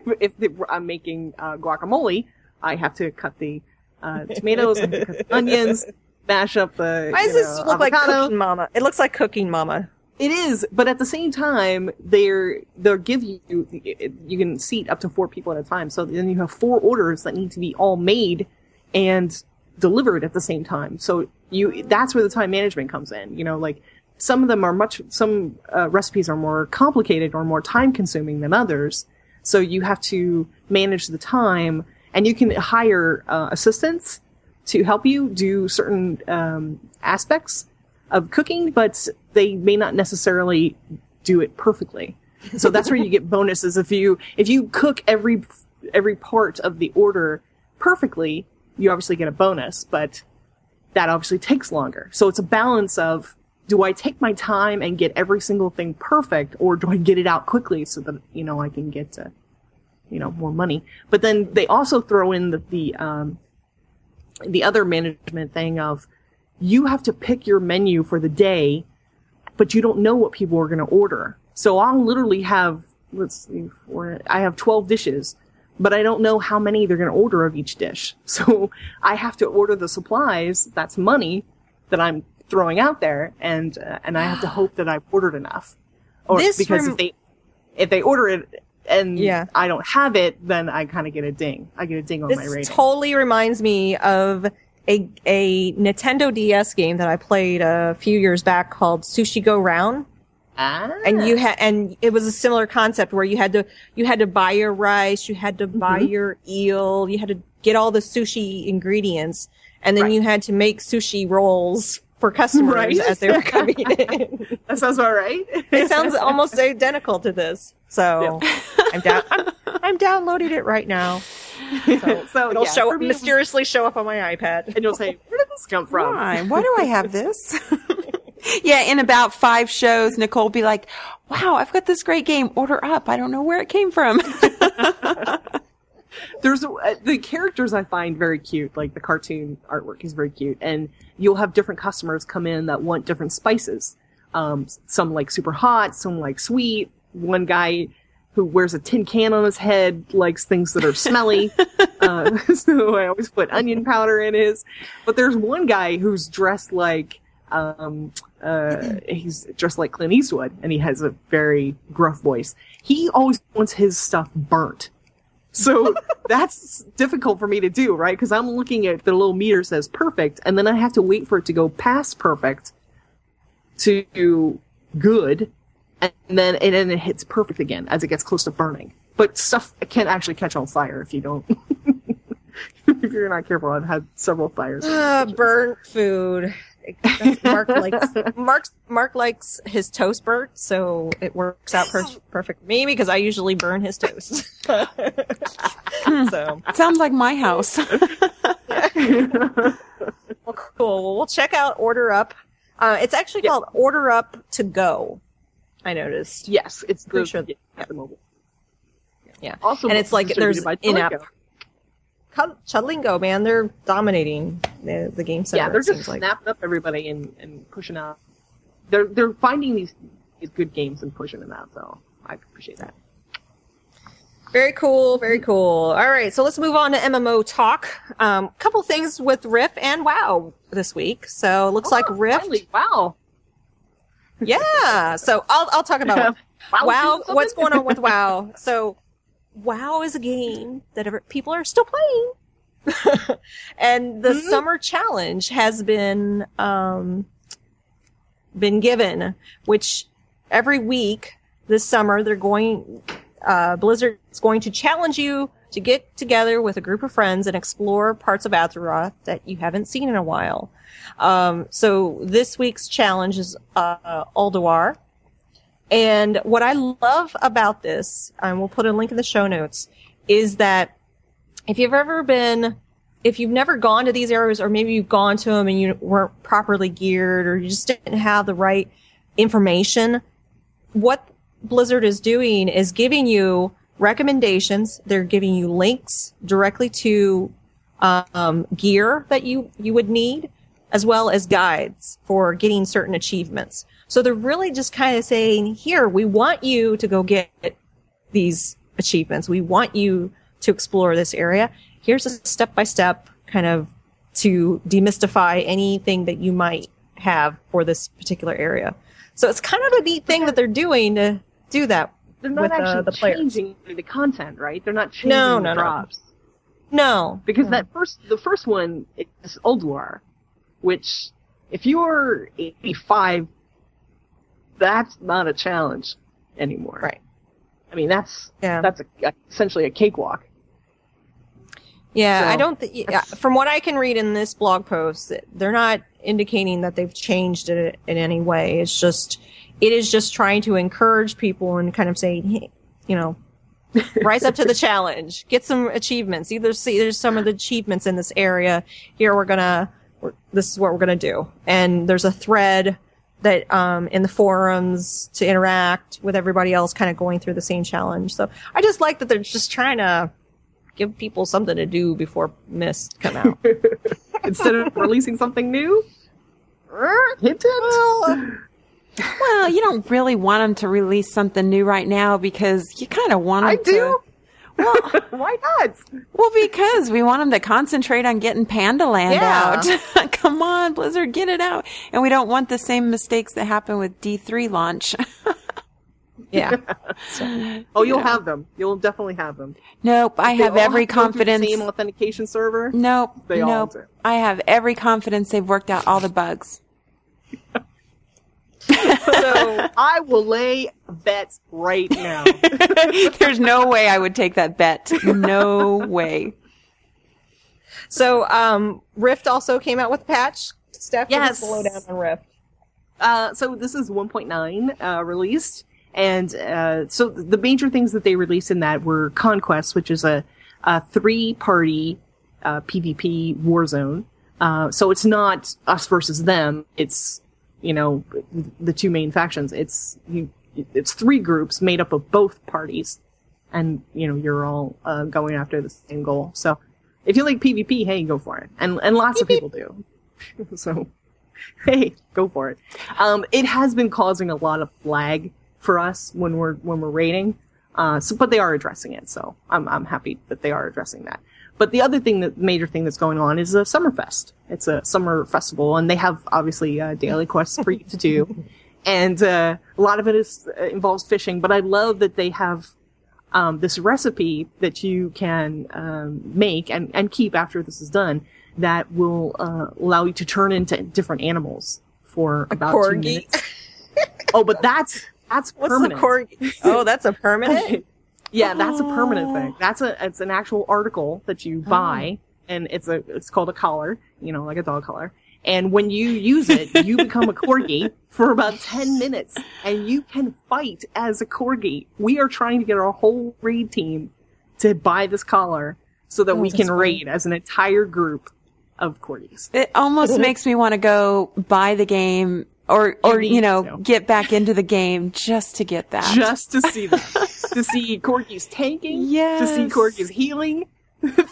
I'm making guacamole, I have to cut the tomatoes, I have to cut the onions, mash up the avocado. Why does this look like Cooking Mama? It looks like Cooking Mama. It is, but at the same time, they'll give you can seat up to 4 people at a time. So then you have 4 orders that need to be all made and delivered at the same time. So that's where the time management comes in. You know, like some of them are some recipes are more complicated or more time consuming than others. So you have to manage the time, and you can hire assistants to help you do certain aspects of cooking, but they may not necessarily do it perfectly. So that's where you get bonuses if you cook every part of the order perfectly, you obviously get a bonus, but that obviously takes longer. So it's a balance of, do I take my time and get every single thing perfect, or do I get it out quickly so that, you know, I can get to, you know, more money? But then they also throw in the other management thing of, you have to pick your menu for the day, but you don't know what people are going to order. So I'll literally have, I have 12 dishes, but I don't know how many they're going to order of each dish. So I have to order the supplies. That's money that I'm throwing out there, and I have to hope that I've ordered enough. Or because if they order it and I don't have it, then I kind of get a ding. I get a ding on my rating. This totally reminds me of a Nintendo DS game that I played a few years back called Sushi Go Round. Ah. And it was a similar concept where you had to buy your rice, you had to buy your eel, you had to get all the sushi ingredients, and then you had to make sushi rolls for customers as they were coming in. That sounds about right. It sounds almost identical to this. So I'm downloading it right now. So it'll mysteriously show up on my iPad, and you'll say, "Where did this come from? Why do I have this?" Yeah, in about 5 shows, Nicole will be like, wow, I've got this great game. Order up. I don't know where it came from. There's the characters I find very cute. Like, the cartoon artwork is very cute. And you'll have different customers come in that want different spices. Some like super hot, some like sweet. One guy who wears a tin can on his head likes things that are smelly. So I always put onion powder in his. But there's one guy who's dressed like... he's dressed like Clint Eastwood, and he has a very gruff voice. He always wants his stuff burnt. So that's difficult for me to do, right? Because I'm looking at the little meter says perfect, and then I have to wait for it to go past perfect to good, and then it hits perfect again as it gets close to burning. But stuff can actually catch on fire if you don't. If you're not careful. I've had several fires. Burnt food. Mark likes his toast burnt, so it works out perfect for me because I usually burn his toast. So sounds like my house. Well, cool. Well, we'll check out Order Up. It's actually called Order Up to Go. I noticed. Yes, it's pretty sure. The mobile. Yeah. Also, and it's like there's in-app. Chudlingo, man, they're dominating the game center. Yeah, they're just snapping up everybody and pushing out. They're finding these good games and pushing them out, so I appreciate that. Very cool, very cool. All right, so let's move on to MMO talk. Couple things with Rift and WoW this week. So it looks like Rift. Finally, WoW. Yeah, so I'll talk about WoW. What's going on with WoW? So. WoW is a game that people are still playing. And the summer challenge has been given, which every week this summer they're going, Blizzard is going to challenge you to get together with a group of friends and explore parts of Azeroth that you haven't seen in a while. So this week's challenge is Alduar. And what I love about this, and we'll put a link in the show notes, is that if you've never gone to these areas, or maybe you've gone to them and you weren't properly geared, or you just didn't have the right information, what Blizzard is doing is giving you recommendations. They're giving you links directly to gear that you would need, as well as guides for getting certain achievements. So they're really just kind of saying, here, we want you to go get these achievements. We want you to explore this area. Here's a step-by-step kind of to demystify anything that you might have for this particular area. So it's kind of a neat thing that they're doing to do that. They're not actually changing the content, right? They're not changing the drops. No. Because the first one is Alduar, which if you're 85... that's not a challenge anymore. Right. I mean, that's essentially a cakewalk. Yeah, so, I don't think... from what I can read in this blog post, they're not indicating that they've changed it in any way. It is just trying to encourage people and kind of saying, hey, Rise up to the challenge. Get some achievements. Either see there's some of the achievements in this area. Here this is what we're gonna do. And there's a thread that in the forums to interact with everybody else, kind of going through the same challenge. So I just like that they're just trying to give people something to do before Myst come out instead of releasing something new. Hint, hint. Well, you don't really want them to release something new right now because you kind of want them to. Well, why not? Well, because we want them to concentrate on getting Pandaland out. Come on, Blizzard, get it out. And we don't want the same mistakes that happened with D3 launch. Yeah. So, you'll have them. You'll definitely have them. Nope. I have every confidence. Same authentication server? Nope. All do. I have every confidence they've worked out all the bugs. So I will lay bets right now. There's no way I would take that bet. No way. So Rift also came out with a patch. Steph, yes. Give us a lowdown on Rift. So this is 1.9 released. And so the major things that they released in that were Conquest, which is a three-party PvP war zone. So it's not us versus them. It's, you know, the two main factions. It's three groups made up of both parties, and you know you're all going after the same goal. So if you like PvP, hey, go for it, and lots of people do. So hey, go for it. It has been causing a lot of lag for us when we're raiding. But they are addressing it. So I'm happy that they are addressing that. But the other thing, the major thing that's going on is a Summerfest. It's a summer festival, and they have, obviously, daily quests for you to do. And a lot of it involves fishing, but I love that they have this recipe that you can make and keep after this is done that will allow you to turn into different animals for about 2 minutes. Oh, but that's permanent. What's the corgi? Oh, that's a permanent? Yeah, that's a permanent thing. It's an actual article that you buy, and it's called a collar, you know, like a dog collar. And when you use it, you become a corgi for about 10 minutes, and you can fight as a corgi. We are trying to get our whole raid team to buy this collar so that we can raid as an entire group of corgis. It almost makes me want to go buy the game or you know, get back into the game just to get that. Just to see that. To see corgis tanking, yes. To see corgis healing,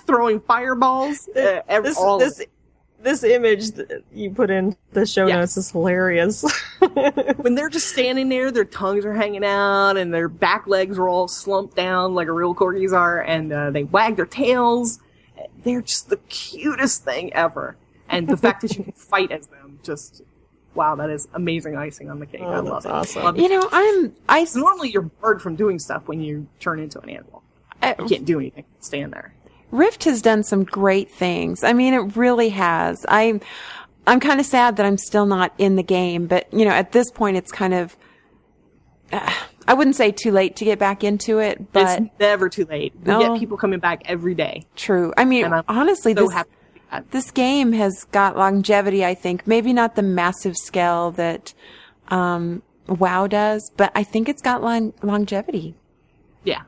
throwing fireballs. This image that you put in the show notes is hilarious. When they're just standing there, their tongues are hanging out, and their back legs are all slumped down like a real corgis are, and they wag their tails. They're just the cutest thing ever. And the fact that you can fight as them just... Wow, that is amazing icing on the cake. Oh, I love it. Awesome. Love it. You know, normally you're barred from doing stuff when you turn into an animal. You can't do anything. Stand there. Rift has done some great things. I mean, it really has. I'm kind of sad that I'm still not in the game, but you know, at this point, it's kind of. I wouldn't say too late to get back into it, but it's never too late. We get people coming back every day. True. I mean, honestly, so happy. This game has got longevity, I think. Maybe not the massive scale that WoW does, but I think it's got longevity. Yeah.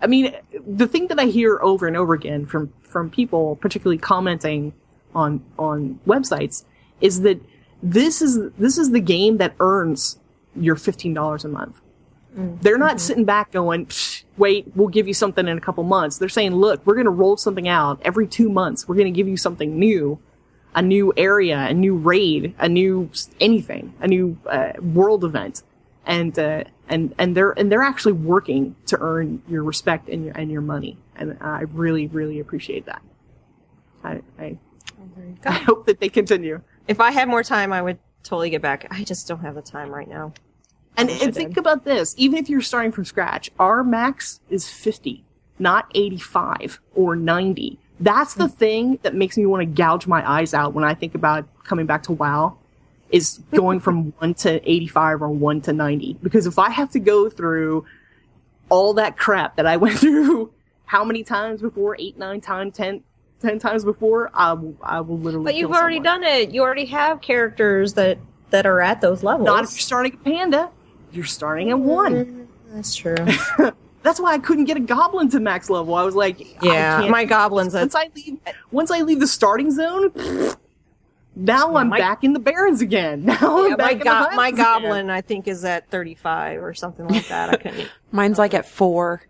I mean, the thing that I hear over and over again from people, particularly commenting on websites, is that this is the game that earns your $15 a month. Mm-hmm. They're not sitting back going, wait, we'll give you something in a couple months. They're saying, look, we're going to roll something out every 2 months. We're going to give you something new, a new area, a new raid, a new anything, a new world event. And they're actually working to earn your respect and your money. And I really, really appreciate that. I hope that they continue. If I had more time, I would totally get back. I just don't have the time right now. And think about this. Even if you're starting from scratch, our max is 50, not 85 or 90. That's the thing that makes me want to gouge my eyes out when I think about coming back to WoW, is going from 1 to 85 or 1 to 90. Because if I have to go through all that crap that I went through how many times before, 8, 9 times, 10 times before, I will literally But you've kill already someone. Done it. You already have characters that are at those levels. Not if you're starting a panda. You're starting at 1. That's true. That's why I couldn't get a goblin to max level. I was like, yeah, I can't. My goblins. Once I leave the starting zone, now I'm back in the barrens again. Now I'm back in the barrens. My goblin, I think, is at 35 or something like that. I couldn't. Mine's like at 4.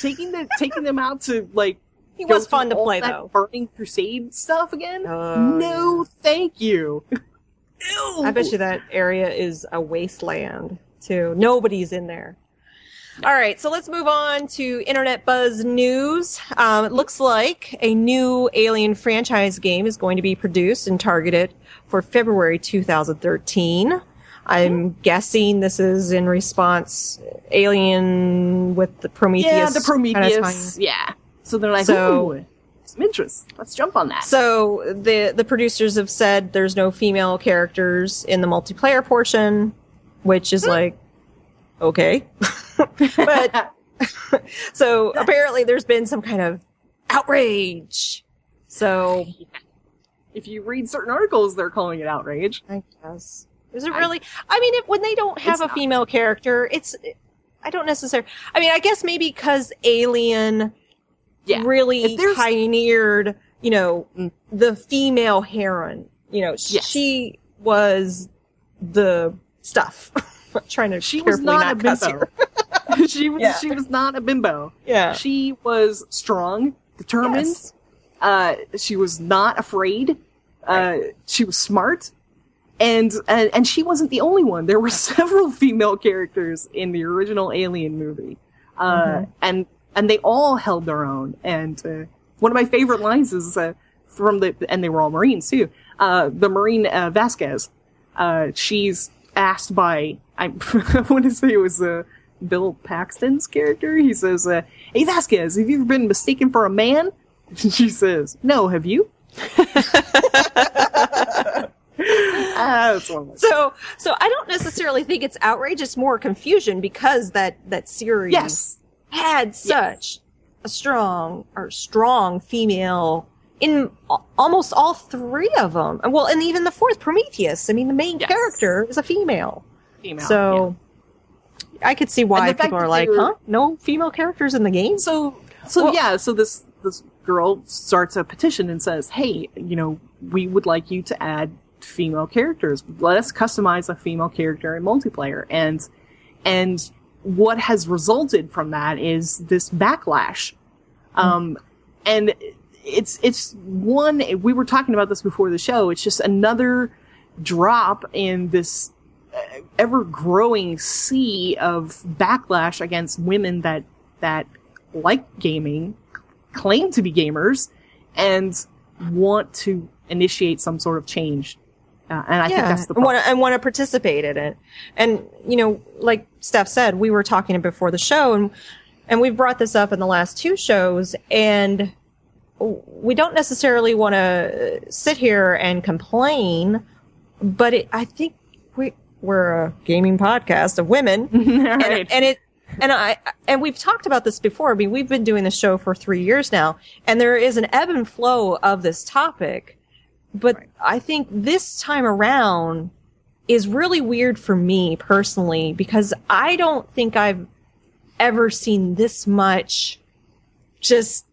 Taking them out to like. It was fun to play though. Burning Crusade stuff again? No, thank you. Ew. I bet you that area is a wasteland too. Nobody's in there. All right, so let's move on to Internet Buzz news. It looks like a new Alien franchise game is going to be produced and targeted for February 2013. I'm guessing this is in response Alien with the Prometheus. Yeah, the Prometheus. Kind of yeah. So they're like, ooh, some interest. Let's jump on that. So the producers have said there's no female characters in the multiplayer portion, which is like, okay. But so apparently there's been some kind of outrage. So if you read certain articles, they're calling it outrage. I guess. Is it really? I mean, when they don't have a female character, it's... I don't necessarily... I mean, I guess maybe because Alien... Yeah. Really pioneered, you know, the female heroine. You know, she was the stuff. I'm trying to carefully not cuss here. She was not a bimbo. Yeah. She was strong, determined. Yes. She was not afraid. Right. She was smart. And she wasn't the only one. There were several female characters in the original Alien movie. And they all held their own. And one of my favorite lines is from the... And they were all Marines, too. The Marine Vasquez. She's asked by... I want to say it was Bill Paxton's character. He says, hey, Vasquez, have you ever been mistaken for a man? And she says, no, have you? So I don't necessarily think it's outrage. It's more confusion because that series... Yes. Had such a strong female in almost all three of them. Well, and even the fourth, Prometheus. I mean, the main character is a female. So I could see why people are like, huh? No female characters in the game? So this girl starts a petition and says, hey, you know, we would like you to add female characters. Let us customize a female character in multiplayer. And what has resulted from that is this backlash. And it's one, we were talking about this before the show, it's just another drop in this ever-growing sea of backlash against women that like gaming, claim to be gamers, and want to initiate some sort of change. And I think that's the problem. I want to participate in it. And, you know, like Steph said, we were talking before the show, and we brought this up in the last two shows, and we don't necessarily want to sit here and complain, but I think we're a gaming podcast of women. Right. And we've talked about this before. I mean, we've been doing this show for 3 years now, and there is an ebb and flow of this topic. But right. I think this time around is really weird for me personally, because I don't think I've ever seen this much just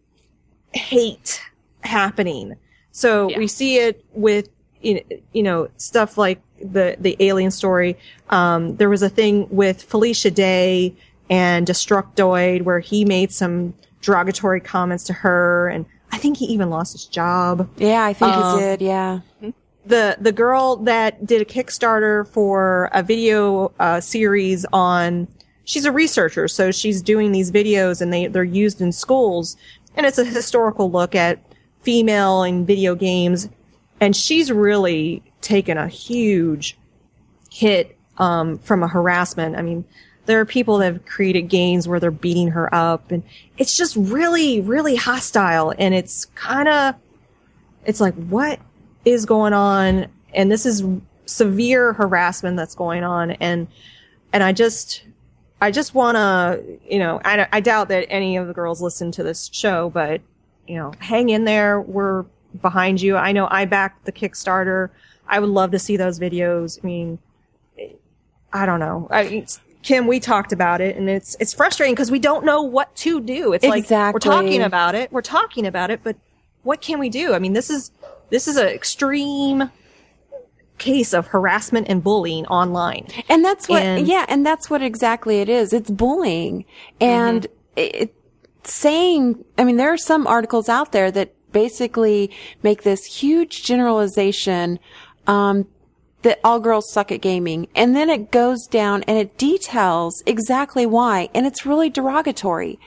hate happening. So we see it with, you know, stuff like the Alien story. There was a thing with Felicia Day and Destructoid where he made some derogatory comments to her, and I think he even lost his job. Yeah, I think he did, yeah. The girl that did a Kickstarter for a video series on... She's a researcher, so she's doing these videos, and they're used in schools. And it's a historical look at female in video games. And she's really taken a huge hit from a harassment. I mean... There are people that have created games where they're beating her up, and it's just really, really hostile. And it's kind of, it's like, what is going on? And this is severe harassment that's going on. And I just want to, you know, I doubt that any of the girls listen to this show, but you know, hang in there. We're behind you. I know I backed the Kickstarter. I would love to see those videos. I mean, I don't know. Kim, we talked about it, and it's frustrating because we don't know what to do. It's like we're talking about it, but what can we do? I mean, this is an extreme case of harassment and bullying online. And that's what, and that's what exactly it is. It's bullying. And there are some articles out there that basically make this huge generalization, that all girls suck at gaming. And then it goes down and it details exactly why. And it's really derogatory.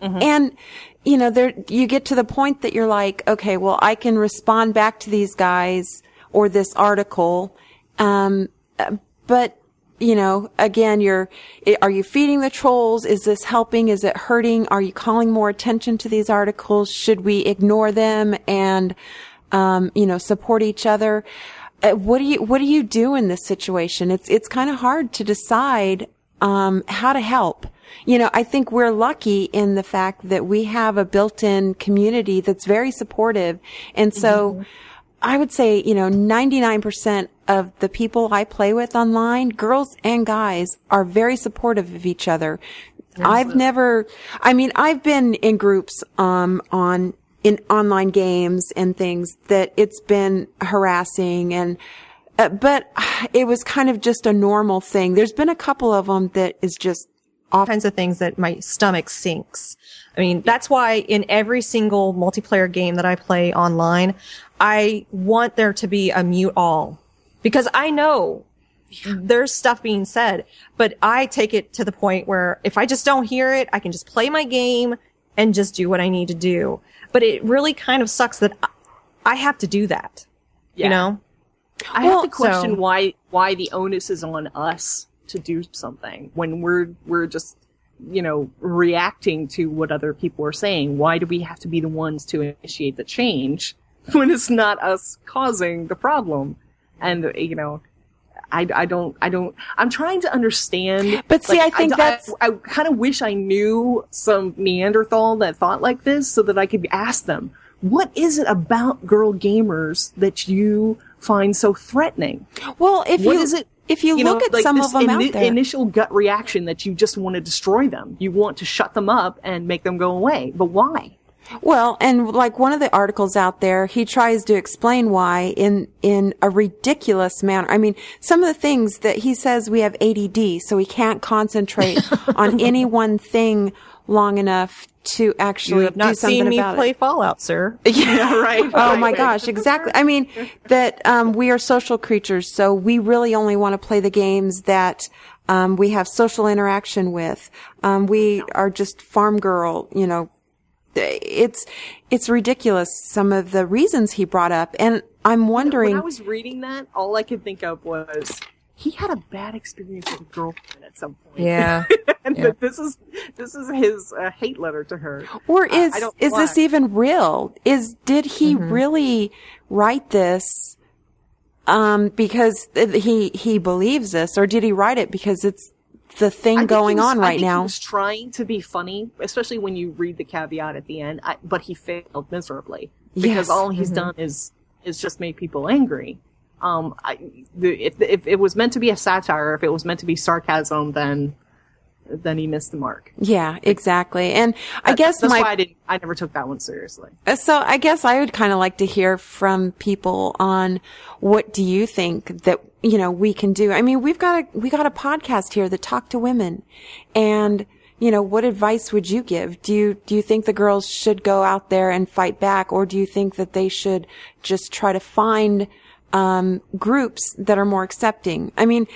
Mm-hmm. And, you know, there, you get to the point that you're like, okay, well, I can respond back to these guys or this article. But, you know, again, are you feeding the trolls? Is this helping? Is it hurting? Are you calling more attention to these articles? Should we ignore them and, support each other? What do you do in this situation? It's kind of hard to decide, how to help. You know, I think we're lucky in the fact that we have a built-in community that's very supportive. And so I would say, 99% of the people I play with online, girls and guys, are very supportive of each other. Absolutely. I've been in groups, in online games and things that it's been harassing and, but it was kind of just a normal thing. There's been a couple of them that is just all kinds of things that my stomach sinks. I mean, that's why in every single multiplayer game that I play online, I want there to be a mute all, because I know there's stuff being said, but I take it to the point where if I just don't hear it, I can just play my game and just do what I need to do. But it really kind of sucks that I have to do that. Yeah. You know? I have to question why the onus is on us to do something when we're just, reacting to what other people are saying. Why do we have to be the ones to initiate the change when it's not us causing the problem? And, I'm trying to understand. But see, I think that's... I kind of wish I knew some Neanderthal that thought like this so that I could ask them, what is it about girl gamers that you find so threatening? Well, if you look at some of them out there. Initial gut reaction that you just want to destroy them. You want to shut them up and make them go away. But why? Well, and like one of the articles out there, he tries to explain why in a ridiculous manner. I mean, some of the things that he says, we have ADD, so we can't concentrate on any one thing long enough to actually do something about it. You have not seen me play Fallout, sir. Yeah, right. Oh my gosh, exactly. I mean, that we are social creatures, so we really only want to play the games that we have social interaction with. We are just farm girl, It's ridiculous, some of the reasons he brought up. And I'm wondering... When I was reading that, all I could think of was, he had a bad experience with a girlfriend at some point. Yeah. And that this is his hate letter to her. Or is this even real? Did he really write this because he believes this? Or did he write it because it's the thing going on right now? I think he was trying to be funny, especially when you read the caveat at the end, but he failed miserably because all he's done is just made people angry. If it was meant to be a satire, if it was meant to be sarcasm, then he missed the mark. Yeah, exactly. And I never took that one seriously. So I guess I would kind of like to hear from people on what do you think that, we can do. I mean, we got a podcast here that talked to women, and, what advice would you give? Do you think the girls should go out there and fight back, or do you think that they should just try to find, groups that are more accepting? I mean,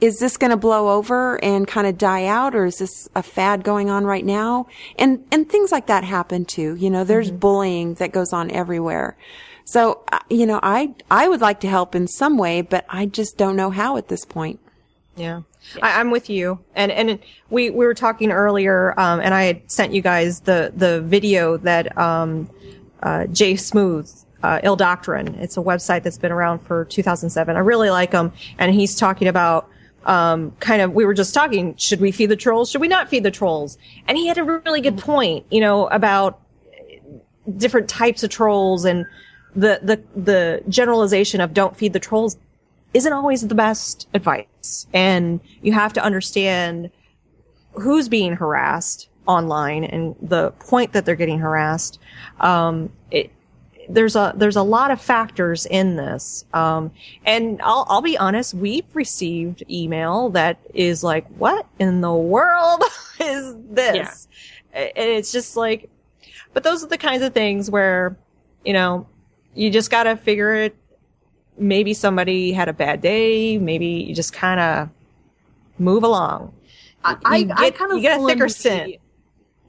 is this going to blow over and kind of die out, or is this a fad going on right now? And things like that happen too. There's bullying that goes on everywhere. So, I would like to help in some way, but I just don't know how at this point. Yeah. I'm with you. And we were talking earlier, and I had sent you guys the video that, Jay Smooth's Ill Doctrine. It's a website that's been around for 2007. I really like him. And he's talking about, we were just talking, should we feed the trolls? Should we not feed the trolls? And he had a really good point, about different types of trolls and the generalization of don't feed the trolls isn't always the best advice. And you have to understand who's being harassed online and the point that they're getting harassed. There's a lot of factors in this. And I'll be honest, we've received email that is like, what in the world is this? Yeah. And it's just like, but those are the kinds of things where, you know, you just got to figure it. Maybe somebody had a bad day. Maybe you just kind of move along. You get a thicker skin.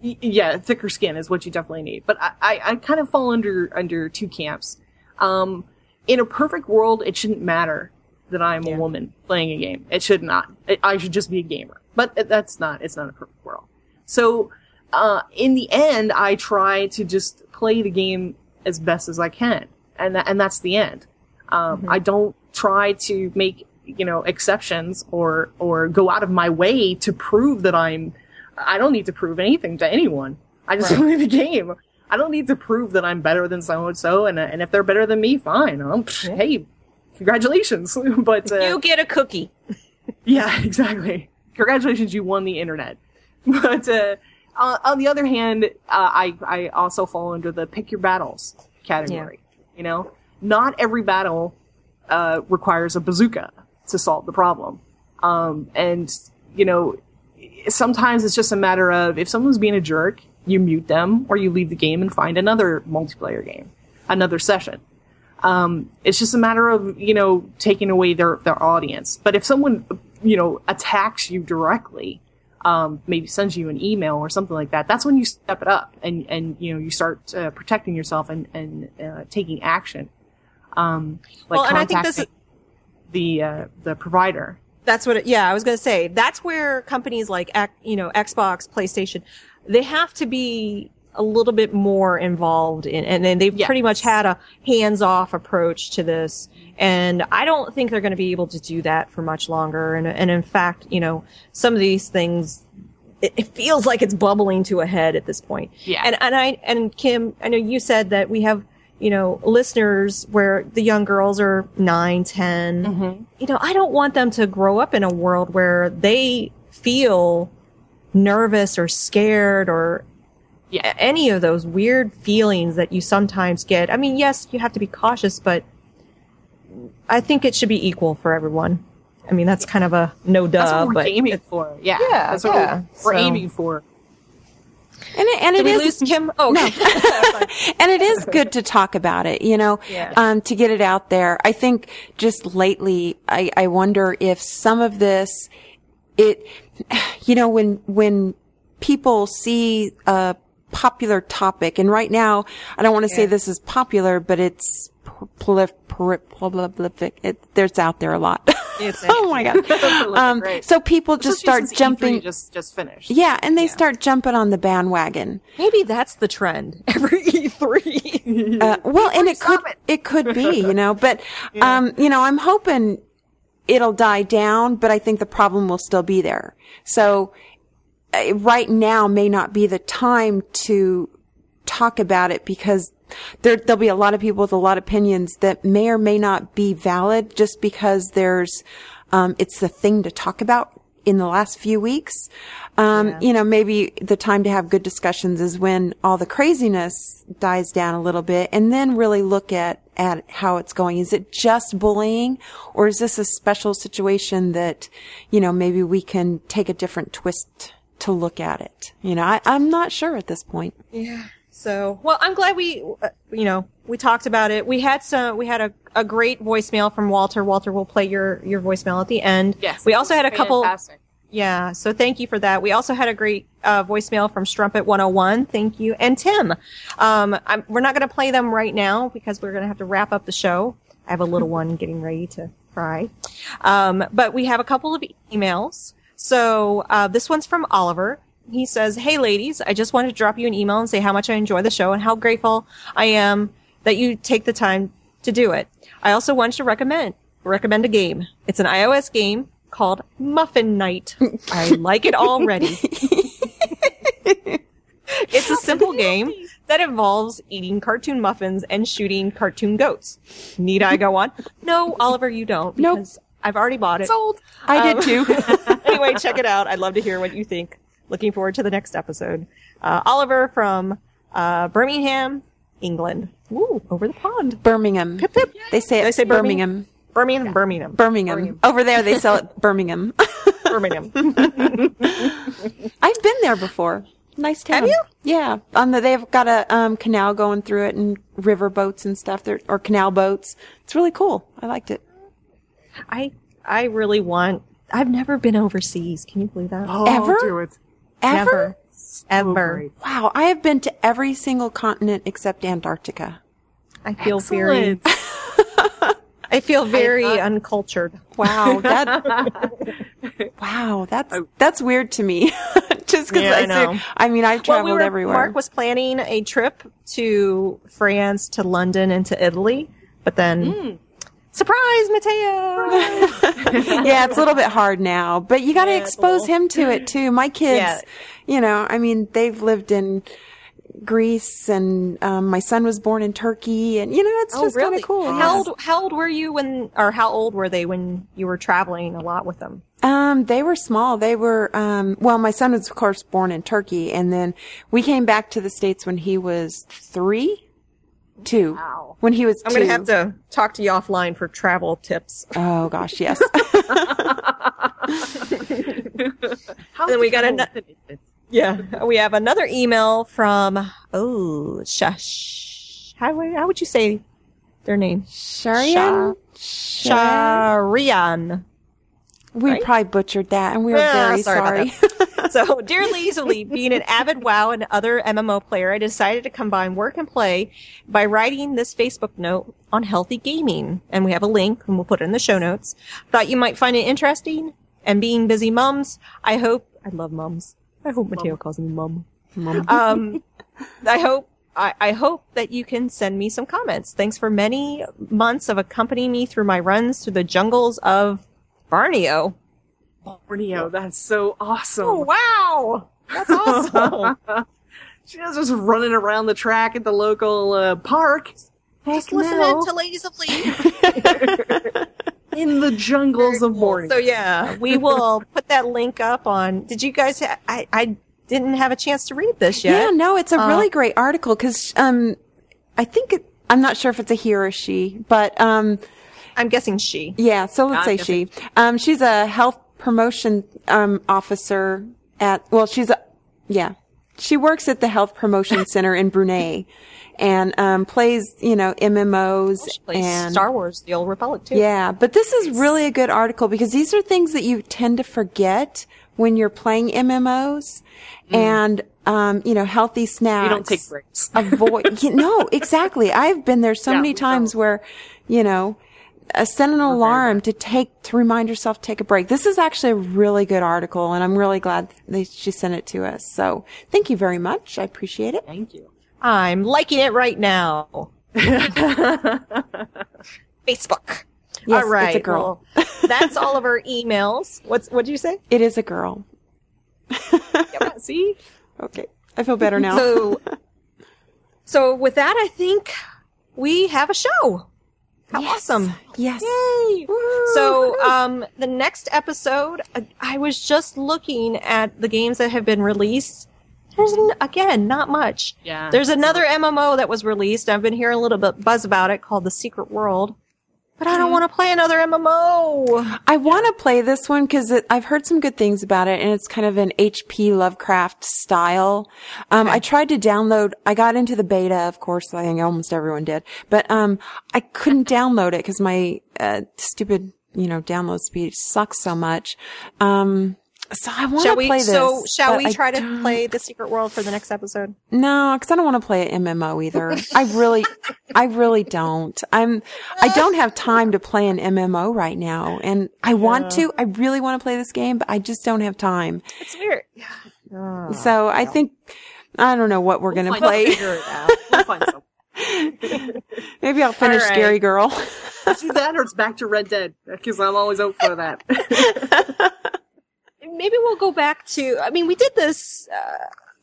Yeah, thicker skin is what you definitely need. But I kind of fall under two camps. In a perfect world, it shouldn't matter that I'm a woman playing a game. It should not. I should just be a gamer. But it's not a perfect world. So in the end, I try to just play the game as best as I can. And that's the end. I don't try to make, you know, exceptions or go out of my way to prove that I don't need to prove anything to anyone. I just play the game. I don't need to prove that I'm better than so-and-so, and if they're better than me, fine. Hey, congratulations. But you get a cookie. Yeah, exactly. Congratulations, you won the internet. But on the other hand, I also fall under the pick your battles category, you know? Not every battle requires a bazooka to solve the problem. And, you know, sometimes it's just a matter of if someone's being a jerk, you mute them or you leave the game and find another multiplayer game, another session. It's just a matter of, you know, taking away their audience. But if someone, you know, attacks you directly, maybe sends you an email or something like that, that's when you step it up and you know, you start protecting yourself and taking action. And I think this is the provider. That's what, I was going to say. That's where companies like, Xbox, PlayStation, they have to be a little bit more involved in, and they've pretty much had a hands-off approach to this. And I don't think they're going to be able to do that for much longer. And in fact, you know, some of these things, it feels like it's bubbling to a head at this point. Yeah. And Kim, I know you said that we have, you know, listeners where the young girls are 9, 10. Mm-hmm. You know, I don't want them to grow up in a world where they feel nervous or scared or any of those weird feelings that you sometimes get. I mean, yes, you have to be cautious, but I think it should be equal for everyone. I mean, that's kind of a no-duh. That's what we're aiming for. Yeah. That's what we're aiming for. And it is good to talk about it, you know, to get it out there. I think just lately, I wonder if some of this, you know, when people see a popular topic, and right now, I don't want to say this is popular, but it's prolific. There's out there a lot. Oh my God. So people just start jumping. Just finished. Yeah. And they start jumping on the bandwagon. Maybe that's the trend. Every E3. Well, and it could be, you know, but, you know, I'm hoping it'll die down, but I think the problem will still be there. So right now may not be the time to talk about it because there'll be a lot of people with a lot of opinions that may or may not be valid just because there's, it's the thing to talk about in the last few weeks. You know, maybe the time to have good discussions is when all the craziness dies down a little bit and then really look at how it's going. Is it just bullying or is this a special situation that, you know, maybe we can take a different twist to look at it? You know, I'm not sure at this point. Yeah. So, well, I'm glad we, you know, we talked about it. We had a great voicemail from Walter. Walter, we'll play your voicemail at the end. Yes. We also had a couple. Fantastic. Yeah. So thank you for that. We also had a great, voicemail from Strumpet 101. Thank you. And Tim. We're not going to play them right now because we're going to have to wrap up the show. I have a little one getting ready to cry. But we have a couple of emails. So, this one's from Oliver. He says, "Hey ladies, I just wanted to drop you an email and say how much I enjoy the show and how grateful I am that you take the time to do it. I also wanted to recommend a game. It's an iOS game called Muffin Night. I like it already. It's a simple game that involves eating cartoon muffins and shooting cartoon goats. Need I go on? No, Oliver, you don't. Because I've already bought it. Sold. I did too. Anyway, check it out. I'd love to hear what you think. Looking forward to the next episode. Oliver from Birmingham, England. Ooh, over the pond. Birmingham. Pip, pip. They say Birmingham. Birmingham. Yeah. Birmingham. Over there, they sell it Birmingham. Birmingham. I've been there before. Nice town. Have you? Yeah. They've got a canal going through it and river boats and stuff there, or canal boats. It's really cool. I liked it. I really want. I've never been overseas. Can you believe that? Oh, ever? Do it. Ever? Ever. So wow. I have been to every single continent except Antarctica. I feel Excellent. I feel very uncultured. Wow. That's weird to me. Just because I know. I've traveled everywhere. Mark was planning a trip to France, to London, and to Italy, but then surprise, Mateo. Surprise. Yeah, it's a little bit hard now, but you got to expose him to it too. My kids, they've lived in Greece, and my son was born in Turkey, and it's just kind of cool. How old were they when you were traveling a lot with them? They were small. They were my son was, of course, born in Turkey, and then we came back to the States when he was 2. Wow. When he was 2. I'm going to have to talk to you offline for travel tips. Oh gosh, yes. Then we got another. Yeah, we have another email from Shush. How would you say their name? Sharian. Sharian. We probably butchered that, and we were very sorry. So, dear Leesley, being an avid WoW and other MMO player, I decided to combine work and play by writing this Facebook note on healthy gaming. And we have a link, and we'll put it in the show notes. Thought you might find it interesting. And being busy mums, I love mums. I hope Mateo calls me mum. I hope that you can send me some comments. Thanks for many months of accompanying me through my runs through the jungles of Borneo, that's so awesome. Oh, wow. That's awesome. She was just running around the track at the local park. Just listening to Ladies of League. In the jungles of Borneo. So, we will put that link up on... Did you guys... I didn't have a chance to read this yet. Yeah, no, it's a really great article because I think... I'm not sure if it's a he or a she, but... I'm guessing she. Yeah, so let's say she. She's a health promotion officer at... Well, she works at the Health Promotion Center in Brunei and plays, MMOs. Well, she plays Star Wars, The Old Republic, too. Yeah, but this is really a good article because these are things that you tend to forget when you're playing MMOs and... healthy snacks. You don't take breaks. Avoid. No, exactly. I've been there so many times where, send an alarm to remind yourself to take a break. This is actually a really good article, and I'm really glad she sent it to us. So thank you very much. I appreciate it. Thank you. I'm liking it right now. Facebook. Yes, all right. It's a girl. Well, that's all of our emails. What did you say? It is a girl. Yep, see? Okay. I feel better now. So with that, I think we have a show. How awesome. Yes. Yay. Woo. So, the next episode, I was just looking at the games that have been released. There's, again, not much. Yeah. There's another MMO that was released. I've been hearing a little bit buzz about it called The Secret World. But I don't want to play another MMO. I want to play this one because I've heard some good things about it, and it's kind of an H.P. Lovecraft style. I tried to download. I got into the beta, of course. I think almost everyone did. But I couldn't download it because my stupid, download speed sucks so much. So I want to play this. So shall we try to play The Secret World for the next episode? No, because I don't want to play an MMO either. I really don't. I don't have time to play an MMO right now, and I want to. I really want to play this game, but I just don't have time. It's weird. So I think I don't know what we're going to play. We'll figure it out. We'll find something. Maybe I'll finish Scary Girl. Is that or it's back to Red Dead? Because I'm always out for that. maybe we'll go back to, I mean, we did this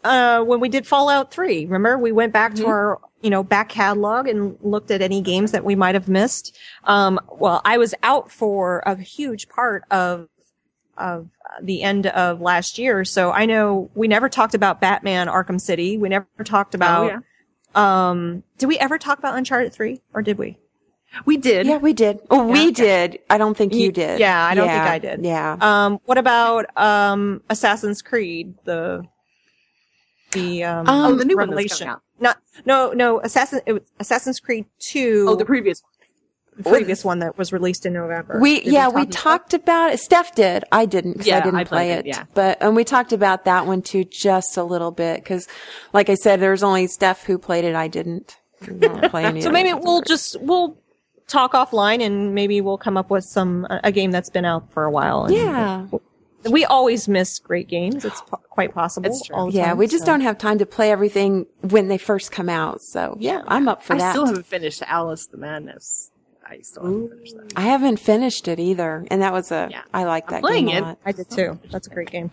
when we did Fallout 3. Remember, we went back to our, you know, back catalog and looked at any games that we might have missed. Well, I was out for a huge part of the end of last year. So I know we never talked about Batman Arkham City. We never talked about, did we ever talk about Uncharted 3 or did we? We did. Yeah, we did. Oh, yeah, we did. I don't think you did. Yeah, I don't think I did. Yeah. What about Assassin's Creed? The new Revelation. One that's coming out. No. Assassin's Creed 2. Oh, the previous one. The previous one that was released in November. We talked about it. Steph did. I didn't because I didn't play it. Yeah. But, and we talked about that one too just a little bit because, like I said, there's only Steph who played it. I didn't. Play it. So maybe we'll talk offline and maybe we'll come up with a game that's been out for a while. And yeah. We always miss great games. It's quite possible. It's true. We just don't have time to play everything when they first come out. So yeah, I'm up for that. I still haven't finished Alice the Madness. I still haven't finished that. I haven't finished it either. And that was I like that game a lot. I did too. That's a great game.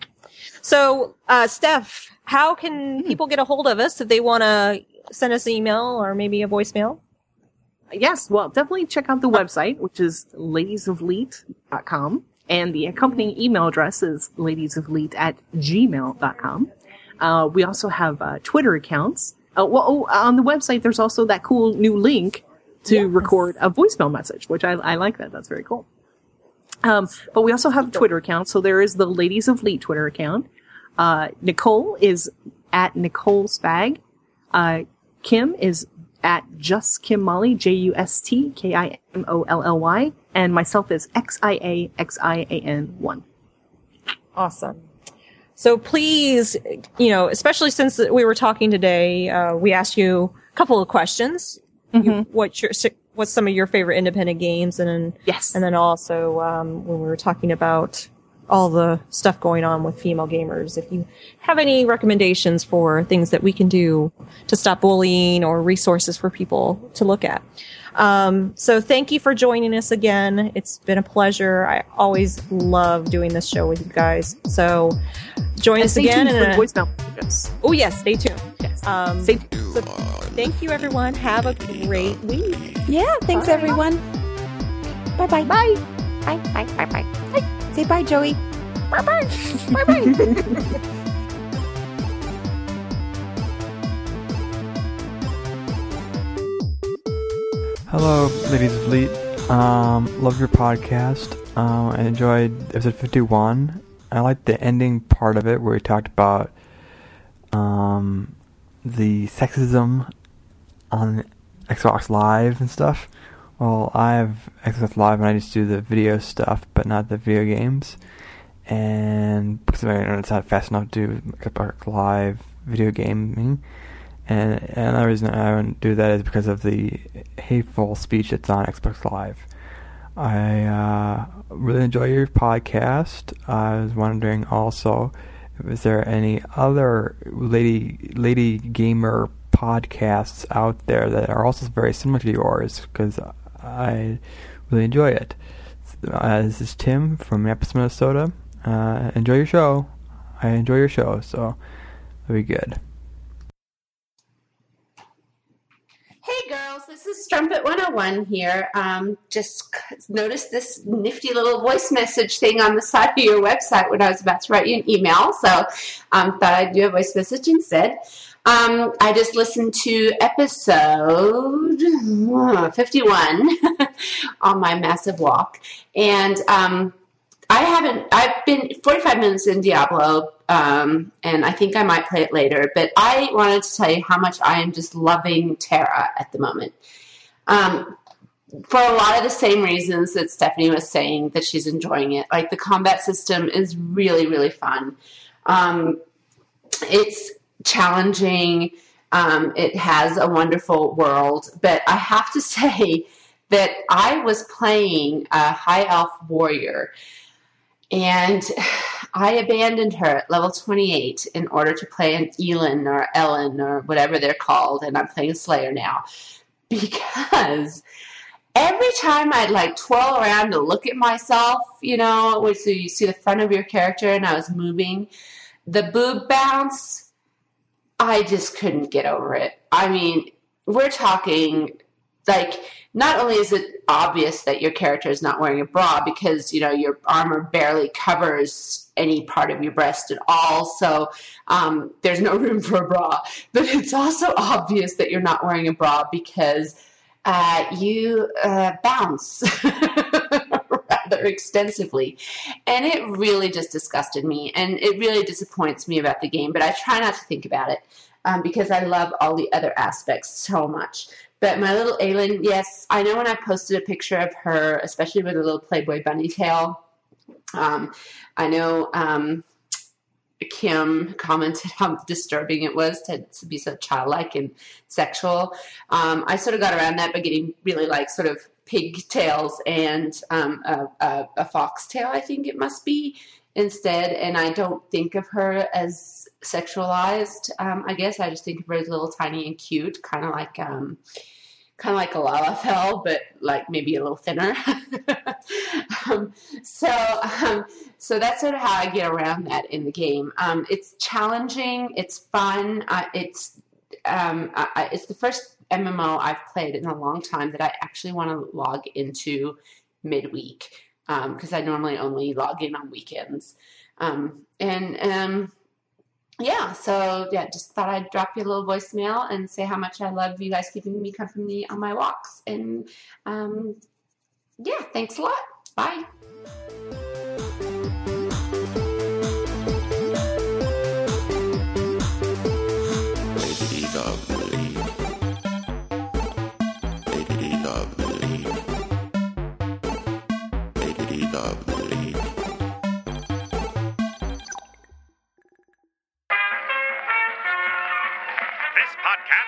So, Steph, how can people get a hold of us if they want to send us an email or maybe a voicemail? Yes, well, definitely check out the website, which is ladiesofleet.com. And the accompanying email address is ladiesofleet@gmail.com. We also have Twitter accounts. On the website, there's also that cool new link to record a voicemail message, which I like that. That's very cool. But we also have a Twitter account. So there is the Ladies of Leet Twitter account. Nicole is @NicoleSpag. Kim is @JustKimMolly, JustKimolly. And myself is XIAXIAN1. Awesome. So please, you know, especially since we were talking today, we asked you a couple of questions. Mm-hmm. What's some of your favorite independent games? And then, and then also, when we were talking about all the stuff going on with female gamers, if you have any recommendations for things that we can do to stop bullying or resources for people to look at. So thank you for joining us again. It's been a pleasure. I always love doing this show with you guys. So join us again. Stay tuned. Yes. Stay tuned. So thank you, everyone. Have a great week. Yeah. Thanks, everyone. Bye-bye. Bye. Bye. Bye. Bye. Bye. Bye. Say bye, Joey. Bye-bye. Bye-bye. Hello, Ladies of Leet. Love your podcast. I enjoyed episode 51. I liked the ending part of it where we talked about the sexism on Xbox Live and stuff. Well, I have Xbox Live and I just do the video stuff, but not the video games. And because my internet's not fast enough to do Xbox Live video gaming. And another reason I wouldn't do that is because of the hateful speech that's on Xbox Live. I really enjoy your podcast. I was wondering also, is there any other lady gamer podcasts out there that are also very similar to yours? Because I really enjoy it. This is Tim from Memphis, Minnesota. Enjoy your show. I enjoy your show, so it'll be good. Hey girls, this is Strumpet 101 here. Just noticed this nifty little voice message thing on the side of your website when I was about to write you an email, so thought I'd do a voice message instead. I just listened to episode 51 on my massive walk, and I've been 45 minutes in Diablo, and I think I might play it later, but I wanted to tell you how much I am just loving Terra at the moment. For a lot of the same reasons that Stephanie was saying that she's enjoying it. Like, the combat system is really, really fun. It's challenging. It has a wonderful world, but I have to say that I was playing a high elf warrior, and I abandoned her at level 28 in order to play an Elin or Ellen or whatever they're called, and I'm playing a Slayer now because Every time I'd like twirl around to look at myself, you know, so you see the front of your character and I was moving, the boob bounce, I just couldn't get over it. I mean, we're talking like not only is it obvious that your character is not wearing a bra because, you know, your armor barely covers any part of your breast at all, so there's no room for a bra, but it's also obvious that you're not wearing a bra because you bounce rather extensively. And it really just disgusted me, and it really disappoints me about the game, but I try not to think about it because I love all the other aspects so much. But my little Aylin, yes, I know when I posted a picture of her, especially with a little Playboy bunny tail, I know Kim commented how disturbing it was to be so childlike and sexual. I sort of got around that by getting really like sort of pigtails and a foxtail, I think it must be, instead. And I don't think of her as sexualized. I guess I just think of her as little tiny and cute, kind of like a Lalafell, but like maybe a little thinner. So that's sort of how I get around that in the game. It's challenging. It's fun. It's the first MMO I've played in a long time that I actually want to log into midweek because I normally only log in on weekends. Just thought I'd drop you a little voicemail and say how much I love you guys keeping me company on my walks. And, thanks a lot. Bye.